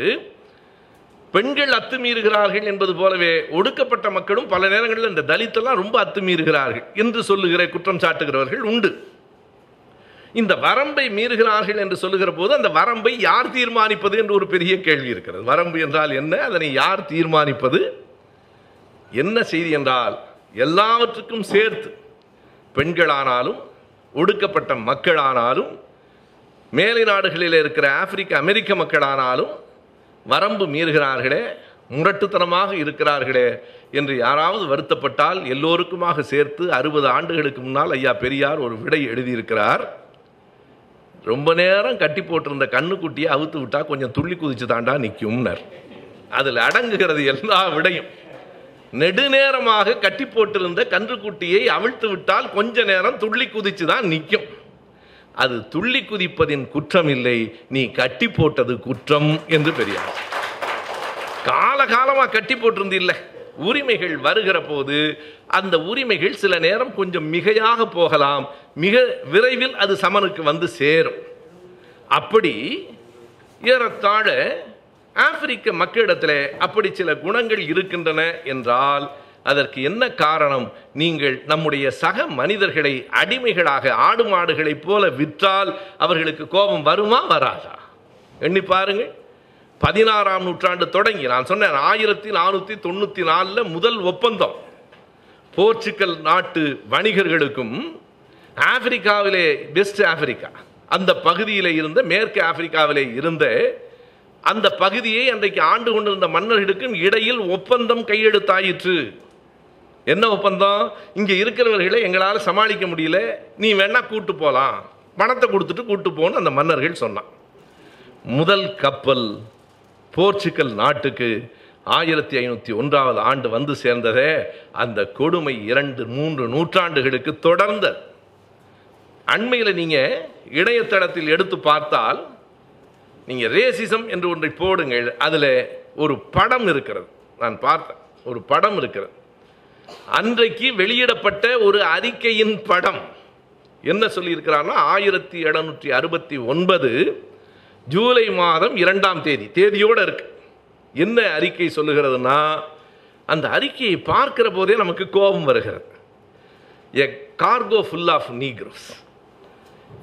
பெண்கள் அத்துமீறுகிறார்கள் என்பது போலவே ஒடுக்கப்பட்ட மக்களும் பல நேரங்களில் இந்த தலித்தெல்லாம் ரொம்ப அத்துமீறுகிறார்கள் என்று சொல்லுகிற குற்றம் சாட்டுகிறவர்கள் உண்டு. இந்த வரம்பை மீறுகிறார்கள் என்று சொல்லுகிற போது அந்த வரம்பை யார் தீர்மானிப்பது என்று ஒரு பெரிய கேள்வி இருக்கிறது. வரம்பு என்றால் என்ன? அதனை யார் தீர்மானிப்பது? என்ன செய்தி என்றால், எல்லாவற்றுக்கும் சேர்த்து பெண்களானாலும் ஒடுக்கப்பட்ட மக்களானாலும் மேலை நாடுகளில் இருக்கிற ஆப்பிரிக்க அமெரிக்க மக்களானாலும் வரம்பு மீறுகிறார்களே, முரட்டுத்தனமாக இருக்கிறார்களே என்று யாராவது வருத்தப்பட்டால் எல்லோருக்குமாக சேர்த்து 60 ஆண்டுகளுக்கு முன்னால் ஐயா பெரியார் ஒரு விடை எழுதியிருக்கிறார். ரொம்ப நேரம் கட்டி போட்டிருந்த கண்ணுக்குட்டியை அவுத்து விட்டால் கொஞ்சம் துள்ளி குதிச்சு தாண்டா நிற்கும்னர். அதில் அடங்குகிறது எல்லா விடையும். நெடுநேரமாக கட்டி போட்டிருந்த கன்றுக்குட்டியை அவிழ்த்து விட்டால் கொஞ்ச நேரம் துள்ளி குதிச்சு தான் நிற்கும். அது துள்ளி குதிப்பதின் குற்றம் இல்லை, நீ கட்டி போட்டது குற்றம் என்று பெரியார். காலகாலமாக கட்டி போட்டிருந்தில்ல. உரிமைகள் வருகிற போது அந்த உரிமைகள் சில நேரம் கொஞ்சம் மிகையாக போகலாம். மிக விரைவில் அது சமனுக்கு வந்து சேரும். அப்படி ஏறத்தாழ ஆப்பிரிக்க மக்களிடத்தில் அப்படி சில குணங்கள் இருக்கின்றன என்றால் அதற்கு என்ன காரணம்? நீங்கள் நம்முடைய சக மனிதர்களை அடிமைகளாக ஆடு மாடுகளை போல விற்றால் அவர்களுக்கு கோபம் வருமா, வராதா? எண்ணி பாருங்கள். 16ஆம் நூற்றாண்டு தொடங்கி நான் சொன்னேன் 1494 முதல் ஒப்பந்தம் போர்ச்சுகல் நாட்டு வணிகர்களுக்கும் ஆப்பிரிக்காவிலே வெஸ்ட் ஆப்பிரிக்கா அந்த பகுதியில் இருந்த மேற்கு ஆப்பிரிக்காவிலே இருந்த அந்த பகுதியை அன்றைக்கு ஆண்டு கொண்டிருந்த மன்னர்களுக்கும் இடையில் ஒப்பந்தம் கையெழுத்தாயிற்று. என்ன ஒப்பந்தம்? இங்கே இருக்கிறவர்களை எங்களால் சமாளிக்க முடியல, நீ வேணா கூட்டு போகலாம், பணத்தை கொடுத்துட்டு கூட்டு போன்னு அந்த மன்னர்கள் சொன்னான். முதல் கப்பல் போர்ச்சுகல் நாட்டுக்கு 1501 வந்து சேர்ந்ததே அந்த கொடுமை 2-3 நூற்றாண்டுகளுக்கு தொடர்ந்த. அண்மையில் நீங்கள் இணையதளத்தில் எடுத்து பார்த்தால், நீங்கள் ரேசிசம் என்று ஒன்றை போடுங்கள், அதில் ஒரு படம் இருக்கிறது. நான் பார்த்தேன், ஒரு படம் இருக்கிறது, அன்றைக்கு வெளியிடப்பட்ட ஒரு அறிக்கையின் படம். என்ன சொல்லியிருக்கிறான்னா 1769 ஜூலை மாதம் 2ஆம் தேதி தேதியோடு இருக்கு. என்ன அறிக்கை சொல்லுகிறதுனா, அந்த அறிக்கையை பார்க்கிற போதே நமக்கு கோபம் வருகிறது. A cargo full of negroes,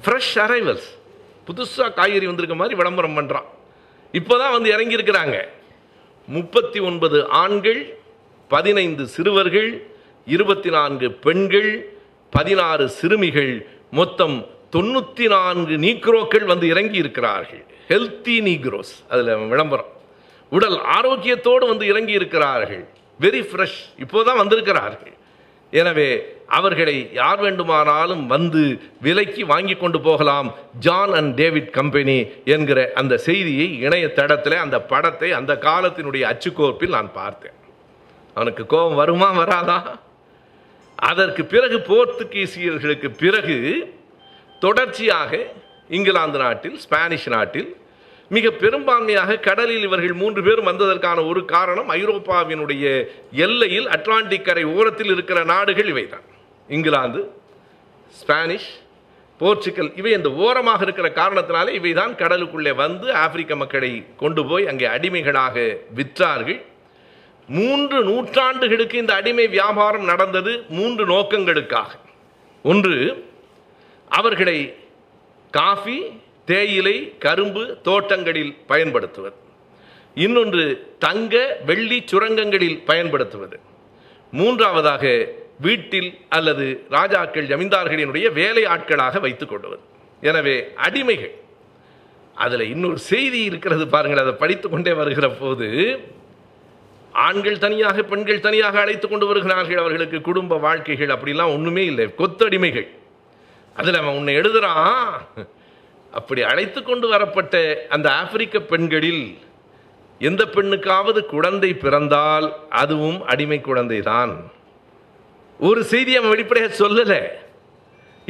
fresh arrivals, புதுசாக காய்கறி வந்திருக்க மாதிரி விளம்பரம் பண்ணுறான். இப்போ தான் வந்து இறங்கியிருக்கிறாங்க. 39 ஆண்கள், 15 சிறுவர்கள், 24 பெண்கள், 16 சிறுமிகள், மொத்தம் 94 நீக்ரோக்கள் வந்து இறங்கி இருக்கிறார்கள். ஹெல்த்தி நீக்ரோஸ் அதில் விளம்பரம், உடல் ஆரோக்கியத்தோடு வந்து இறங்கி இருக்கிறார்கள். வெரி ஃப்ரெஷ், இப்போதான் வந்திருக்கிறார்கள். எனவே அவர்களை யார் வேண்டுமானாலும் வந்து விலைக்கு வாங்கி கொண்டு போகலாம், ஜான் அண்ட் டேவிட் கம்பெனி என்கிற அந்த செய்தியை இணையதளத்தில் அந்த படத்தை அந்த காலத்தினுடைய அச்சுக்கோப்பில் நான் பார்த்தேன். அவனுக்கு கோபம் வருமா வராதா? அதற்கு பிறகு போர்த்துகீசியர்களுக்கு பிறகு தொடர்ச்சியாக இங்கிலாந்து நாட்டில், ஸ்பானிஷ் நாட்டில் மிக பெரும்பான்மையாக கடலில் இவர்கள் 3 பேரும் வந்ததற்கான ஒரு காரணம், ஐரோப்பாவினுடைய எல்லையில் அட்லாண்டிக் கரை ஓரத்தில் இருக்கிற நாடுகள் இவை தான். இங்கிலாந்து, ஸ்பானிஷ், போர்ச்சுகல் இவை இந்த ஓரமாக இருக்கிற காரணத்தினாலே இவை தான் கடலுக்குள்ளே வந்து ஆப்பிரிக்க மக்களை கொண்டு போய் அங்கே அடிமைகளாக விற்றார்கள். 3 நூற்றாண்டுகளுக்கு இந்த அடிமை வியாபாரம் நடந்தது 3 நோக்கங்களுக்காக. ஒன்று, அவர்களை காஃபி, தேயிலை, கரும்பு தோட்டங்களில் பயன்படுத்துவது. இன்னொன்று, தங்க வெள்ளி சுரங்கங்களில் பயன்படுத்துவது. 3ஆவதாக வீட்டில் அல்லது ராஜாக்கள் ஜமீன்தார்களினுடைய வேலை ஆட்களாக வைத்துக் கொள்வது. எனவே அடிமைகள். அதில் இன்னொரு செய்தி இருக்கிறது பாருங்கள், அதை படித்து கொண்டே வருகிற போது, ஆண்கள் தனியாக பெண்கள் தனியாக அழைத்து கொண்டு வருகிறார்கள், அவர்களுக்கு குடும்ப வாழ்க்கைகள் அப்படிலாம் ஒன்றுமே இல்லை, கொத்தடிமைகள். அதில் அவன் உன்னை எழுதுறான், அப்படி அழைத்து கொண்டு வரப்பட்ட அந்த ஆப்பிரிக்க பெண்களில் எந்த பெண்ணுக்காவது குழந்தை பிறந்தால் அதுவும் அடிமை குழந்தை தான். ஒரு செய்தி அவன் வெளிப்படையாக சொல்லலை,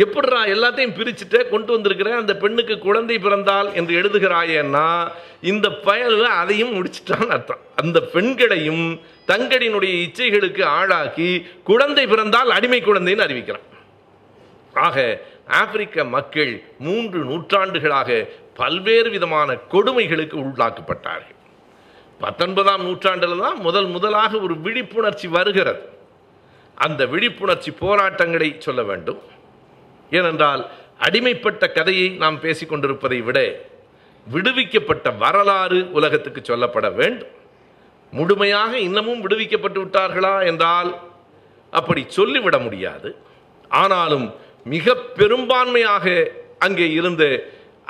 எப்படிடா எல்லாத்தையும் பிரிச்சுட்டு கொண்டு வந்திருக்கிற, அந்த பெண்ணுக்கு குழந்தை பிறந்தால் என்று எழுதுகிறாயன்னா இந்த பயலில் அதையும் முடிச்சுட்டான்னு அர்த்தம். அந்த பெண்களையும் தங்களினுடைய இச்சைகளுக்கு ஆளாக்கி குழந்தை பிறந்தால் அடிமை குழந்தைன்னு அறிவிக்கிறான். ஆக ஆப்பிரிக்க மக்கள் 3 நூற்றாண்டுகளாக பல்வேறு விதமான கொடுமைகளுக்கு உள்ளாக்கப்பட்டார்கள். 19ஆம் நூற்றாண்டில் தான் முதலாக ஒரு விழிப்புணர்ச்சி வருகிறது. அந்த விழிப்புணர்ச்சி போராட்டங்களை சொல்ல வேண்டும். ஏனென்றால் அடிமைப்பட்ட கதையை நாம் பேசிக்கொண்டிருப்பதை விட விடுவிக்கப்பட்ட வரலாறு உலகத்துக்கு சொல்லப்பட வேண்டும். முழுமையாக இன்னமும் விடுவிக்கப்பட்டு விட்டார்களா என்றால் அப்படி சொல்லிவிட முடியாது. ஆனாலும் மிக பெரும்பான்மையாக அங்கே இருந்த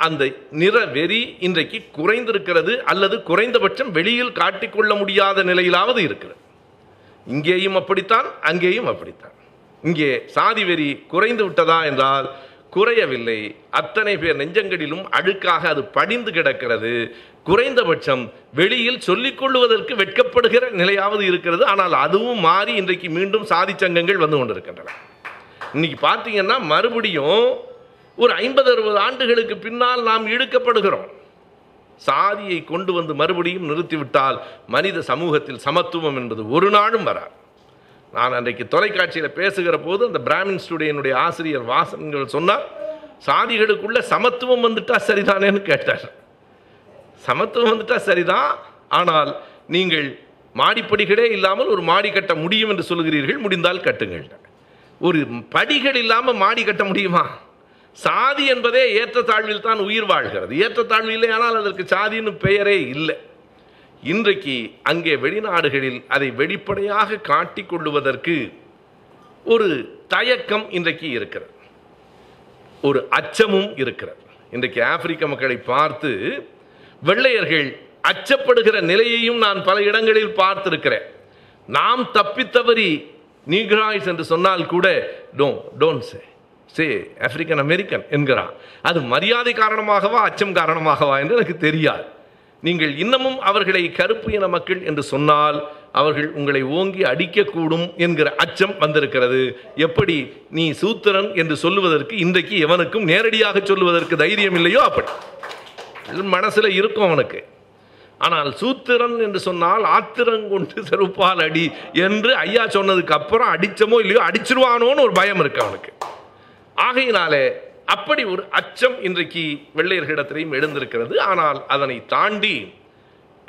அந்த நிற வெறி இன்றைக்கு குறைந்திருக்கிறது, அல்லது குறைந்தபட்சம் வெளியில் காட்டிக்கொள்ள முடியாத நிலையிலாவது இருக்கிறது. இங்கேயும் அப்படித்தான், அங்கேயும் அப்படித்தான். இங்கே சாதி வெறி குறைந்து விட்டதா என்றால் குறையவில்லை. அத்தனை பேர் நெஞ்சங்களிலும் அழுக்காக அது படிந்து கிடக்கிறது. குறைந்தபட்சம் வெளியில் சொல்லிக்கொள்வதற்கு வெட்கப்படுகிற நிலையாவது இருக்கிறது. ஆனால் அதுவும் மாறி இன்றைக்கு மீண்டும் சாதி சங்கங்கள் வந்து கொண்டிருக்கின்றன. இன்னைக்கு பார்த்தீங்கன்னா மறுபடியும் ஒரு 50-60 ஆண்டுகளுக்கு பின்னால் நாம் இழுக்கப்படுகிறோம். சாதியை கொண்டு வந்து மறுபடியும் நிறுத்திவிட்டால் மனித சமூகத்தில் சமத்துவம் என்பது ஒரு நாளும் வராது. நான் அன்றைக்கு தொலைக்காட்சியில் பேசுகிற போது அந்த பிராமின் ஸ்டுடியனுடைய ஆசிரியர் வாசன்கள் சொன்னார், சாதிகளுக்குள்ள சமத்துவம் வந்துட்டா சரிதானேன்னு கேட்டார். சமத்துவம் வந்துட்டா சரிதான், ஆனால் நீங்கள் மாடிப்படிகளே இல்லாமல் ஒரு மாடி கட்ட முடியும் என்று சொல்கிறீர்கள், முடிந்தால் கட்டுங்கள். ஒரு படிகள் இல்லாமல் மாடி கட்ட முடியுமா? சாதி என்பதே ஏற்றத்தாழ்வில் தான் உயிர் வாழ்கிறது. ஏற்றத்தாழ்வு இல்லை, ஆனால் அதற்கு சாதின்னு பெயரே இல்லை. இன்றைக்கு அங்கே வெளிநாடுகளில் அதை வெளிப்படையாக காட்டிக் கொள்வதற்கு ஒரு தயக்கம் இன்றைக்கு இருக்கிறது, ஒரு அச்சமும் இருக்கிறது. இன்றைக்கு ஆப்பிரிக்க மக்களை பார்த்து வெள்ளையர்கள் அச்சப்படுகிற நிலையையும் நான் பல இடங்களில் பார்த்திருக்கிறேன். நாம் தப்பித்தவரி நீக்ராய்ஸ் என்று சொன்னால் கூட டோன்ட் சே ஆப்பிரிக்கன் அமெரிக்கன் என்கிறான். அது மரியாதை காரணமாகவா அச்சம் காரணமாகவா என்று எனக்கு தெரியாது. நீங்கள் இன்னமும் அவர்களை கருப்பு இன மக்கள் என்று சொன்னால் அவர்கள் உங்களை ஓங்கி அடிக்கக்கூடும் என்கிற அச்சம் வந்திருக்கிறது. எப்படி நீ சூத்திரன் என்று சொல்லுவதற்கு இன்றைக்கு எவனுக்கும் நேரடியாக சொல்லுவதற்கு தைரியம் இல்லையோ அப்படி மனசில் இருக்கும் அவனுக்கு. ஆனால் சூத்திரன் என்று சொன்னால் ஆத்திரங்கொண்டு செருப்பால் அடி என்று ஐயா சொன்னதுக்கு அப்புறம் அடிச்சமோ இல்லையோ அடிச்சிருவானோன்னு ஒரு பயம் இருக்கு அவனுக்கு. ஆகையினாலே அப்படி ஒரு அச்சம் இன்றைக்கு வெள்ளையர்களிடத்திலையும் எழுந்திருக்கிறது. ஆனால் அதனை தாண்டி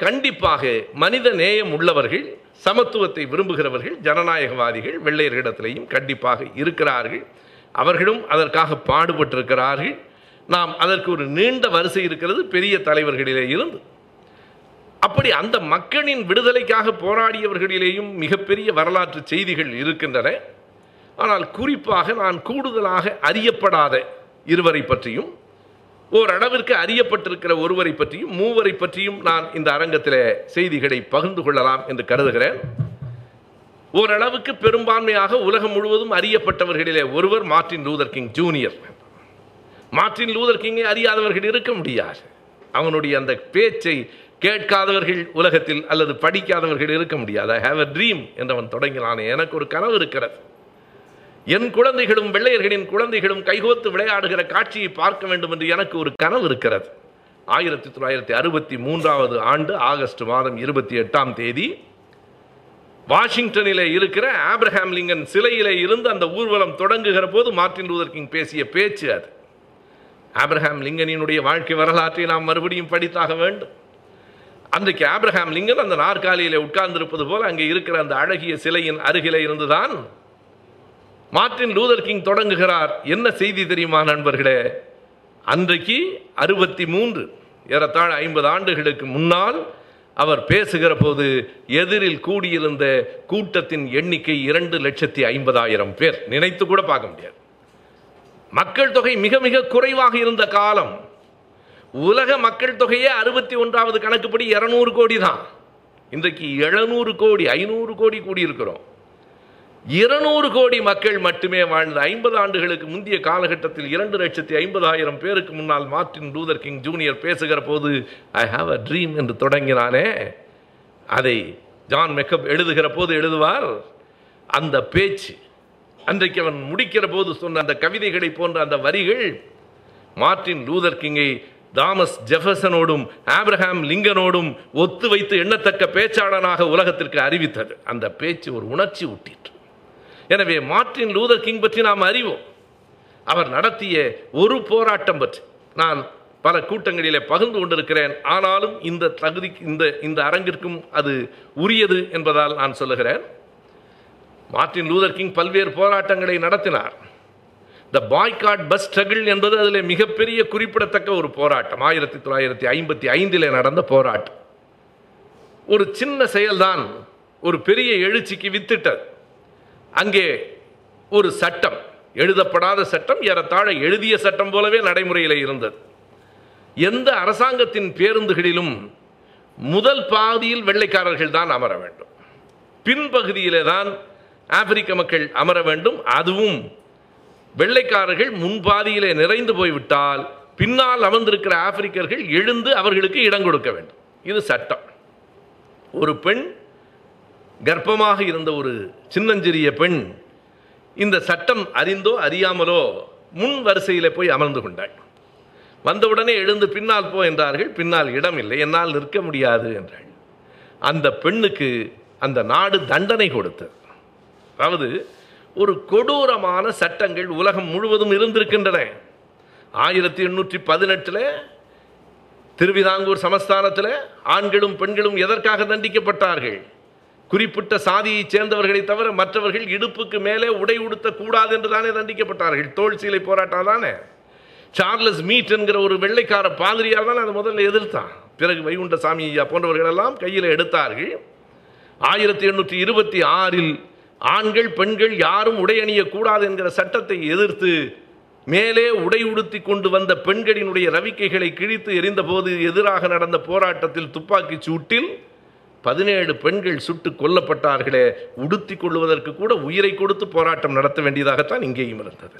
கண்டிப்பாக மனித நேயம் உள்ளவர்கள், சமத்துவத்தை விரும்புகிறவர்கள், ஜனநாயகவாதிகள் வெள்ளையர்களிடத்திலையும் கண்டிப்பாக இருக்கிறார்கள். அவர்களும் அதற்காக பாடுபட்டிருக்கிறார்கள். நாம் அதற்கு ஒரு நீண்ட வரிசை இருக்கிறது பெரிய தலைவர்களிலே இருந்து. அப்படி அந்த மக்களின் விடுதலைக்காக போராடியவர்களிலேயும் மிகப்பெரிய வரலாற்று செய்திகள் இருக்கின்றன. ஆனால் குறிப்பாக நான் கூடுதலாக அறியப்படாத இருவரை பற்றியும் ஓரளவிற்கு அறியப்பட்டிருக்கிற ஒருவரை பற்றியும் மூவரை பற்றியும் நான் இந்த அரங்கத்தில் செய்திகளை பகிர்ந்து கொள்ளலாம் என்று கருதுகிறேன். ஓரளவுக்கு பெரும்பான்மையாக உலகம் முழுவதும் அறியப்பட்டவர்களிலே ஒருவர் Martin Luther King junior. Martin Luther கிங்கை அறியாதவர்கள் இருக்க முடியாது. அவனுடைய அந்த பேச்சை கேட்காதவர்கள் உலகத்தில் அல்லது படிக்காதவர்கள் இருக்க முடியாது. ஐ ஹாவ் அ ட்ரீம் என்றவன் தொடங்கினானே, எனக்கு ஒரு கனவு இருக்கிறது, என் குழந்தைகளும் வெள்ளையர்களின் குழந்தைகளும் கைகோத்து விளையாடுகிற காட்சியை பார்க்க வேண்டும் என்று எனக்கு ஒரு கனவு இருக்கிறது. 1963 ஆண்டு ஆகஸ்ட் மாதம் 28 வாஷிங்டனிலே இருக்கிற ஆப்ரஹாம் லிங்கன் சிலையிலே இருந்து அந்த ஊர்வலம் தொடங்குகிற போது மார்ட்டின் லூதர் கிங் பேசிய பேச்சு அது. ஆப்ரஹாம் லிங்கனினுடைய வாழ்க்கை வரலாற்றை நாம் மறுபடியும் படித்தாக வேண்டும். அன்றைக்கு ஆப்ரஹாம் லிங்கன் அந்த நாற்காலியிலே உட்கார்ந்திருப்பது போல அங்கே இருக்கிற அந்த அழகிய சிலையின் அருகிலே இருந்துதான் மார்ட்டின் லூதர் கிங் தொடங்குகிறார். என்ன செய்தி தெரியுமா நண்பர்களே? அன்றைக்கு 63 ஏறத்தாழ 50 ஆண்டுகளுக்கு முன்னால் அவர் பேசுகிற போது எதிரில் கூடியிருந்த கூட்டத்தின் எண்ணிக்கை 2,50,000 பேர். நினைத்து கூட பார்க்க முடியாது. மக்கள் தொகை மிக மிக குறைவாக இருந்த காலம். உலக மக்கள் தொகையே 61வது கணக்குப்படி 200 கோடி தான். இன்றைக்கு 700 கோடி 500 கோடி கூடியிருக்கிறோம். 200 கோடி மக்கள் மட்டுமே வாழ்ந்த 50 ஆண்டுகளுக்கு முந்தைய காலகட்டத்தில் 2,50,000 பேருக்கு முன்னால் மார்ட்டின் லூதர் கிங் ஜூனியர் பேசுகிற போது ஐ ஹாவ் அ ட்ரீம் என்று தொடங்கினானே, அதை ஜான் மெக்கப் எழுதுகிற போது எழுதுவார். அந்த பேச்சு அன்றைக்கு அவன் முடிக்கிற போது சொன்ன அந்த கவிதைகளை போன்ற அந்த வரிகள் மார்ட்டின் லூதர் கிங்கை தாமஸ் ஜெஃபர்சனோடும் ஆப்ரஹாம் லிங்கனோடும் ஒத்து வைத்து எண்ணத்தக்க பேச்சாளனாக உலகத்திற்கு அறிவித்தது. அந்த பேச்சு ஒரு உணர்ச்சி ஊட்டிற்று. எனவே மார்ட்டின் லூதர் கிங் பற்றி நாம் அறிவோம். அவர் நடத்திய ஒரு போராட்டம் பற்றி நான் பல கூட்டங்களிலே பகிர்ந்து கொண்டிருக்கிறேன். ஆனாலும் இந்த தகுதிக்கு இந்த அரங்கிற்கும் அது உரியது என்பதால் நான் சொல்லுகிறேன். மார்ட்டின் லூதர் கிங் பல்வேறு போராட்டங்களை நடத்தினார். த பாய்காட் பஸ் ஸ்ட்ரகிள் என்பது அதில் மிகப்பெரிய குறிப்பிடத்தக்க ஒரு போராட்டம். 1955 நடந்த போராட்டம். ஒரு சின்ன செயல்தான் ஒரு பெரிய எழுச்சிக்கு வித்திட்டது. அங்கே ஒரு சட்டம், எழுதப்படாத சட்டம், ஏறத்தாழ எழுதிய சட்டம் போலவே நடைமுறையில் இருந்தது. எந்த அரசாங்கத்தின் பேருந்துகளிலும் முதல் பாதியில் வெள்ளைக்காரர்கள் தான் அமர வேண்டும், பின்பகுதியிலே தான் ஆப்பிரிக்க மக்கள் அமர வேண்டும். அதுவும் வெள்ளைக்காரர்கள் முன்பாதியிலே நிறைந்து போய்விட்டால் பின்னால் அமர்ந்திருக்கிற ஆப்பிரிக்கர்கள் எழுந்து அவர்களுக்கு இடம் கொடுக்க வேண்டும். இது சட்டம். ஒரு பெண், கர்ப்பமாக இருந்த ஒரு சின்னஞ்சிறிய பெண், இந்த சட்டம் அறிந்தோ அறியாமலோ முன் வரிசையில் போய் அமர்ந்து கொண்டாள். வந்தவுடனே எழுந்து பின்னால் போ என்றார்கள். பின்னால் இடம் இல்லை, என்னால் நிற்க முடியாது என்றாள். அந்த பெண்ணுக்கு அந்த நாடு தண்டனை கொடுத்தது. அதாவது ஒரு கொடூரமான சட்டங்கள் உலகம் முழுவதும் இருந்திருக்கின்றன. 1818 திருவிதாங்கூர் சமஸ்தானத்தில் ஆண்களும் பெண்களும் எதற்காக தண்டிக்கப்பட்டார்கள்? குறிப்பிட்ட சாதியை சேர்ந்தவர்களை தவிர மற்றவர்கள் இடுப்புக்கு மேலே உடை உடுத்தக்கூடாது என்று தானே தண்டிக்கப்பட்டார்கள். தோல் சீலை போராட்டம் தானே. சார்லஸ் மீட் என்கிற ஒரு வெள்ளைக்கார பாதிரியார் தான் அதை முதல்ல எதிர்த்தான். பிறகு வைகுண்ட சாமி ஐயா போன்றவர்களெல்லாம் கையில் எடுத்தார்கள். 1826 ஆண்கள் பெண்கள் யாரும் உடை அணியக்கூடாது என்கிற சட்டத்தை எதிர்த்து மேலே உடை உடுத்தி கொண்டு வந்த பெண்களினுடைய ரவிக்கைகளை கிழித்து எரிந்தபோது எதிராக நடந்த போராட்டத்தில் துப்பாக்கி சூட்டில் 17 பெண்கள் சுட்டு கொல்லப்பட்டார்களே, உடுத்தி கொள்வதற்கு கூட உயிரை கொடுத்து போராட்டம் நடத்த வேண்டியதாகத்தான் இங்கேயும் இருந்தது.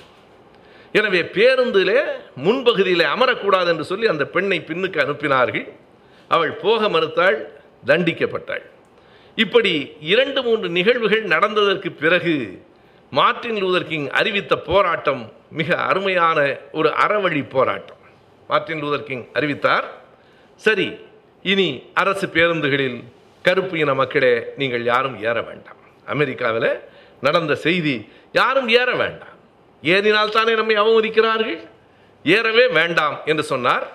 எனவே பேருந்திலே முன்பகுதியிலே அமரக்கூடாது என்று சொல்லி அந்த பெண்ணை பின்னுக்கு அனுப்பினார்கள். அவள் போக மறுத்தாள், தண்டிக்கப்பட்டாள். இப்படி 2-3 நிகழ்வுகள் நடந்ததற்கு பிறகு மார்ட்டின் லூதர் கிங் அறிவித்த போராட்டம் மிக அருமையான ஒரு அறவழி போராட்டம். மார்ட்டின் லூதர் கிங் அறிவித்தார், சரி, இனி அரசு பேருந்துகளில் கருப்பு இன மக்களே நீங்கள் யாரும் ஏற வேண்டாம். அமெரிக்காவில் நடந்த செய்தி, யாரும் ஏற வேண்டாம், ஏறினால்தானே நம்மை அவமதிக்கிறார்கள், ஏறவே வேண்டாம் என்று சொன்னார்.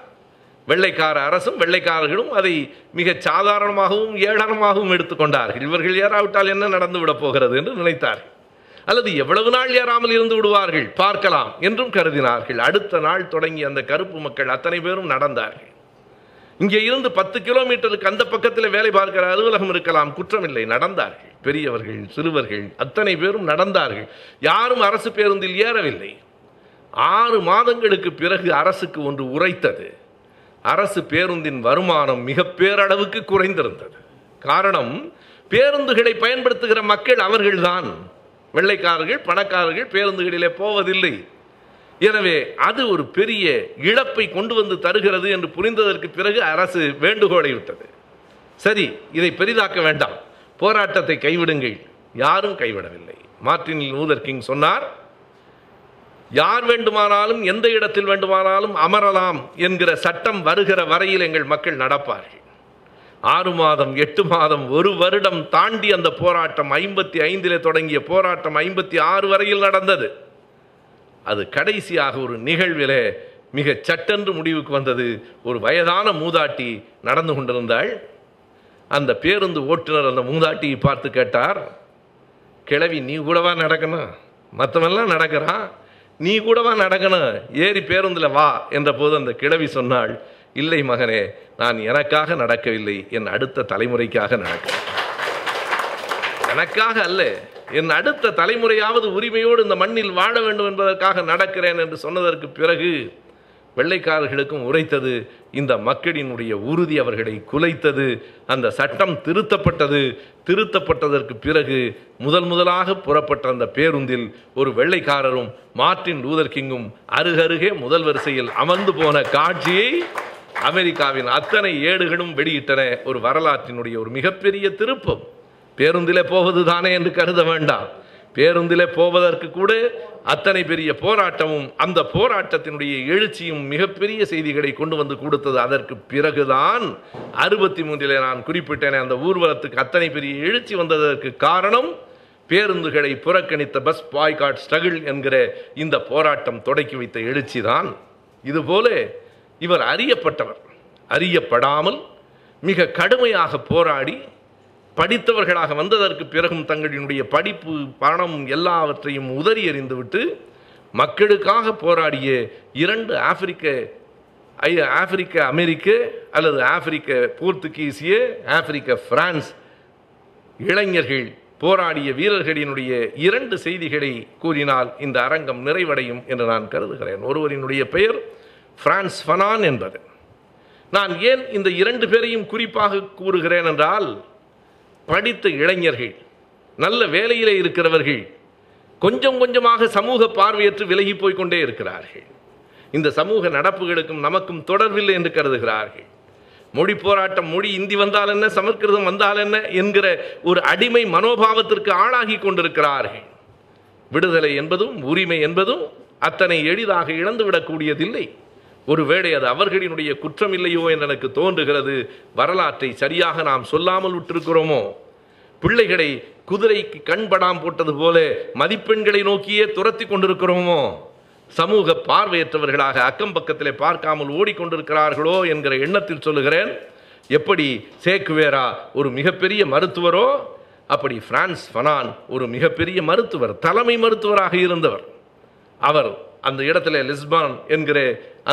வெள்ளைக்கார அரசும் வெள்ளைக்காரர்களும் அதை மிக சாதாரணமாகவும் ஏளனமாகவும் எடுத்துக்கொண்டார்கள். இவர்கள் ஏறாவிட்டால் என்ன நடந்து விட போகிறது என்று நினைத்தார்கள், அல்லது எவ்வளவு நாள் ஏறாமல் இருந்து விடுவார்கள் பார்க்கலாம் என்றும் கருதினார்கள். அடுத்த நாள் தொடங்கி அந்த கருப்பு மக்கள் அத்தனை பேரும் நடந்தார்கள். இங்கே இருந்து 10 கிலோமீட்டருக்கு அந்த பக்கத்தில் வேலை பார்க்கிற அலுவலகம் இருக்கலாம், குற்றமில்லை, நடந்தார்கள். பெரியவர்கள் சிறுவர்கள் அத்தனை பேரும் நடந்தார்கள். யாரும் அரசு பேருந்தில் ஏறவில்லை. 6 மாதங்களுக்கு பிறகு அரசுக்கு ஒன்று உரைத்தது. அரசு பேருந்தின் வருமானம் மிக பேரளவுக்கு குறைந்திருந்தது. காரணம், பேருந்துகளை பயன்படுத்துகிற மக்கள் அவர்கள்தான். வெள்ளைக்காரர்கள் பணக்காரர்கள் பேருந்துகளிலே போவதில்லை. எனவே அது ஒரு பெரிய இழப்பை கொண்டு வந்து தருகிறது என்று புரிந்ததற்கு பிறகு அரசு வேண்டுகோளை விட்டது, சரி இதை பெரிதாக்க வேண்டாம், போராட்டத்தை கைவிடுங்கள். யாரும் கைவிடவில்லை. மார்ட்டின் லூதர் கிங் சொன்னார், யார் வேண்டுமானாலும் எந்த இடத்தில் வேண்டுமானாலும் அமரலாம் என்கிற சட்டம் வருகிற வரையில் எங்கள் மக்கள் நடப்பார்கள். 6 மாதம் 8 மாதம் 1 வருடம் தாண்டி அந்த போராட்டம் 55 தொடங்கிய போராட்டம் 56 வரையில் நடந்தது. அது கடைசியாக ஒரு நிகழ்வில் மிக சட்டென்று முடிவுக்கு வந்தது. ஒரு வயதான மூதாட்டி நடந்து கொண்டிருந்தாள். அந்த பேருந்து ஓட்டுநர் அந்த மூதாட்டியை பார்த்து கேட்டார், கிழவி நீ கூடவா நடக்கணும், மற்றவெல்லாம் நடக்கிறான், நீ கூடவா நடக்கணும், ஏறி பேருந்தில் வா என்ற போது அந்த கிழவி சொன்னாள், இல்லை மகனே, நான் எனக்காக நடக்கவில்லை, என் அடுத்த தலைமுறைக்காக நடக்கிறேன். எனக்காக அல்ல, என் அடுத்த தலைமுறையாவது உரிமையோடு இந்த மண்ணில் வாழ வேண்டும் என்பதற்காக நடக்கிறேன் என்று சொன்னதற்கு பிறகு வெள்ளைக்காரர்களுக்கும் உரைத்தது. இந்த மக்களினுடைய உறுதி அவர்களை குலைத்தது. அந்த சட்டம் திருத்தப்பட்டது. திருத்தப்பட்டதற்கு பிறகு முதலாக புறப்பட்ட அந்த பேருந்தில் ஒரு வெள்ளைக்காரரும் மார்ட்டின் லூதர் கிங்கும் அருகருகே முதல் வரிசையில் அமர்ந்து போன காட்சியை அமெரிக்காவின் அத்தனை ஏடுகளும் வெளியிட்டன. ஒரு வரலாற்றினுடைய ஒரு மிகப்பெரிய திருப்பம். பேருந்திலே போவது தானே என்று கருத வேண்டாம். பேருந்திலே போவதற்கு கூட அத்தனை பெரிய போராட்டமும் அந்த போராட்டத்தினுடைய எழுச்சியும் மிகப்பெரிய செய்திகளை கொண்டு வந்து கொடுத்தது. அதற்கு பிறகுதான் 1963 நான் குறிப்பிட்டேனே அந்த ஊர்வலத்துக்கு அத்தனை பெரிய எழுச்சி வந்ததற்கு காரணம் பேருந்துகளை புறக்கணித்த பஸ் பாய்காட் ஸ்ட்ரகிள் என்கிற இந்த போராட்டம் தொடக்கி வைத்த எழுச்சி தான். இதுபோல இவர் அறியப்பட்டவர், அறியப்படாமல் மிக கடுமையாக போராடி படித்தவர்களாக வந்ததற்கு பிறகும் தங்களினுடைய படிப்பு பணம் எல்லாவற்றையும் உதறி எறிந்துவிட்டு மக்களுக்காக போராடிய 2 ஆப்பிரிக்க அமெரிக்க அல்லது ஆப்பிரிக்க போர்த்துகீசிய ஆப்பிரிக்க பிரான்ஸ் இளைஞர்கள் போராடிய வீரர்களினுடைய 2 செய்திகளை கூறினால் இந்த அரங்கம் நிறைவடையும் என்று நான் கருதுகிறேன். ஒருவரினுடைய பெயர் ஃப்ரான்ஸ் ஃபனான் என்பது. நான் ஏன் இந்த 2 பேரையும் குறிப்பாக கூறுகிறேன் என்றால், படித்த இளைஞர்கள், நல்ல வேலையிலே இருக்கிறவர்கள் கொஞ்சம் கொஞ்சமாக சமூக பார்வையற்று விலகி போய்கொண்டே இருக்கிறார்கள். இந்த சமூக நடப்புகளுக்கும் நமக்கும் தொடர்பில்லை என்று கருதுகிறார்கள். மொழி போராட்டம், மொழி இந்தி வந்தால் என்ன, சமஸ்கிருதம் வந்தால் என்ன என்கிற ஒரு அடிமை மனோபாவத்திற்கு ஆளாகி கொண்டிருக்கிறார்கள். விடுதலை என்பதும் உரிமை என்பதும் அத்தனை எளிதாக இழந்துவிடக்கூடியதில்லை. ஒருவேளை அது அவர்களினுடைய குற்றம் இல்லையோ என்று எனக்கு தோன்றுகிறது. வரலாற்றை சரியாக நாம் சொல்லாமல் விட்டிருக்கிறோமோ? பிள்ளைகளை குதிரைக்கு கண்படாம் போட்டது போல மதிப்பெண்களை நோக்கியே துரத்தி கொண்டிருக்கிறோமோ? சமூக பார்வையற்றவர்களாக அக்கம் பக்கத்திலே பார்க்காமல் ஓடிக்கொண்டிருக்கிறார்களோ என்கிற எண்ணத்தில் சொல்லுகிறேன். எப்படி சேக்குவேரா ஒரு மிகப்பெரிய மருத்துவரோ, அப்படி பிரான்ஸ் ஃபனான் ஒரு மிகப்பெரிய மருத்துவர், தலைமை மருத்துவராக இருந்தவர். அவர் அந்த இடத்துல லிஸ்பான் என்கிற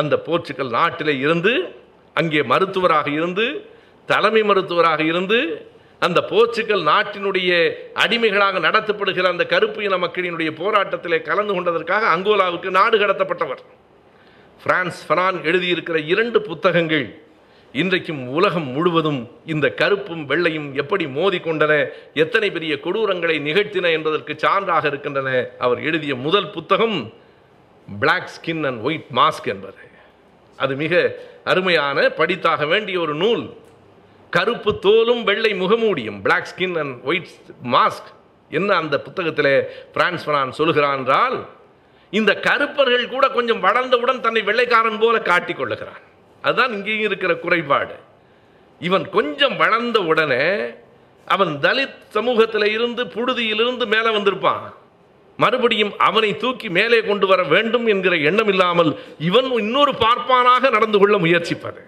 அந்த போர்ச்சுகல் நாட்டிலே இருந்து அங்கே மருத்துவராக இருந்து தலைமை மருத்துவராக இருந்து அந்த போர்ச்சுகல் நாட்டினுடைய அடிமைகளாக நடத்தப்படுகிற அந்த கருப்பு இன மக்களினுடைய போராட்டத்திலே கலந்து கொண்டதற்காக அங்கோலாவுக்கு நாடு கடத்தப்பட்டவர். பிரான்ஸ் ஃபனான் எழுதியிருக்கிற 2 புத்தகங்கள் இன்றைக்கும் உலகம் முழுவதும் இந்த கருப்பும் வெள்ளையும் எப்படி மோதி கொண்டன, எத்தனை பெரிய கொடூரங்களை நிகழ்த்தின என்பதற்கு சான்றாக இருக்கின்றன. அவர் எழுதிய முதல் புத்தகம் black skin and white mask என்பது. அது மிக அருமையான படித்தாக வேண்டிய ஒரு நூல். கருப்பு தோலும் வெள்ளை முகமூடியும், black skin and white mask. என்ன அந்த புத்தகத்தில் பிரான்ஸ் ஃபனான் சொல்கிறான் என்றால், இந்த கருப்பர்கள் கூட கொஞ்சம் வளர்ந்தவுடன் தன்னை வெள்ளைக்காரன் போல காட்டிக்கொள்ளுகிறான். அதுதான் இங்கேயும் இருக்கிற குறைபாடு. இவன் கொஞ்சம் வளர்ந்த உடனே அவன் தலித் சமூகத்தில் இருந்து புழுதியிலிருந்து மேலே வந்திருப்பான். மறுபடியும் அவனை தூக்கி மேலே கொண்டு வர வேண்டும் என்கிற எண்ணம் இல்லாமல் இவன் இன்னொரு பார்ப்பானாக நடந்து கொள்ள முயற்சிப்பது.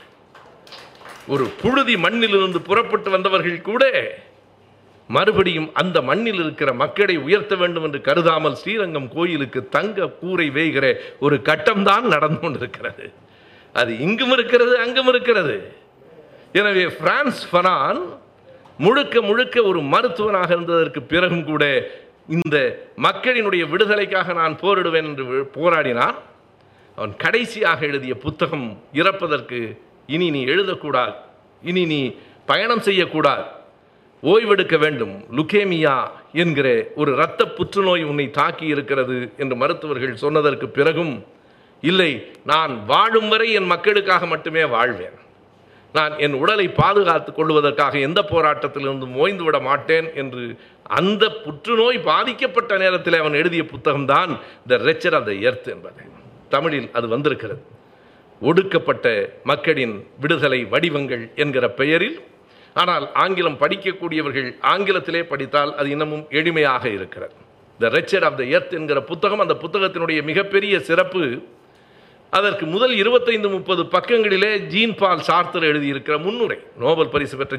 ஒரு புழுதி மண்ணிலிருந்து புறப்பட்டு வந்தவர்கள் கூட மறுபடியும் அந்த மண்ணில் இருக்கிற மக்களை உயர்த்த வேண்டும் என்று கருதாமல் ஸ்ரீரங்கம் கோயிலுக்கு தங்க கூரை வேய்கிற ஒரு கட்டம்தான் நடந்து கொண்டிருக்கிறது. அது இங்கும் இருக்கிறது, அங்கும் இருக்கிறது. எனவே பிரான்ஸ் ஃபனான் முழுக்க முழுக்க ஒரு மருத்துவனாக இருந்ததற்கு பிறகும் கூட இந்த மக்களினுடைய விடுதலைக்காக நான் போரிடுவேன் என்று போராடினான். அவன் கடைசியாக எழுதிய புத்தகம், இறப்பதற்கு இனி நீ எழுதக்கூடாது, இனி நீ பயணம் செய்யக்கூடாது, ஓய்வெடுக்க வேண்டும், லுகேமியா என்கிற ஒரு இரத்த புற்றுநோய் உன்னை தாக்கி இருக்கிறது என்று மருத்துவர்கள் சொன்னதற்கு பிறகும், இல்லை, நான் வாழும் வரை என் மக்களுக்காக மட்டுமே வாழ்வேன், நான் என் உடலை பாதுகாத்து கொள்வதற்காக எந்த போராட்டத்திலிருந்தும் ஓய்ந்துவிட மாட்டேன் என்று அந்த புற்றுநோய் பாதிக்கப்பட்ட நேரத்தில் அவன் எழுதிய புத்தகம்தான் த ரெச்சர் ஆஃப் த எர்த் என்பது. தமிழில் அது வந்திருக்கிறது. ஒடுக்கப்பட்ட மக்களின் விடுதலை வடிவங்கள் என்கிற பெயரில். ஆனால் ஆங்கிலம் படிக்கக்கூடியவர்கள் ஆங்கிலத்திலே படித்தால் அது இன்னமும் எளிமையாக இருக்கிறது. த ரெச்சர் ஆஃப் த எர்த் என்கிற புத்தகம். அந்த புத்தகத்தினுடைய மிகப்பெரிய சிறப்பு, அதற்கு முதல் 25-30 பக்கங்களிலே ஜீன் பால் சார்த்தர் எழுதியிருக்கிற முன்னுரை. நோபல் பரிசு பெற்ற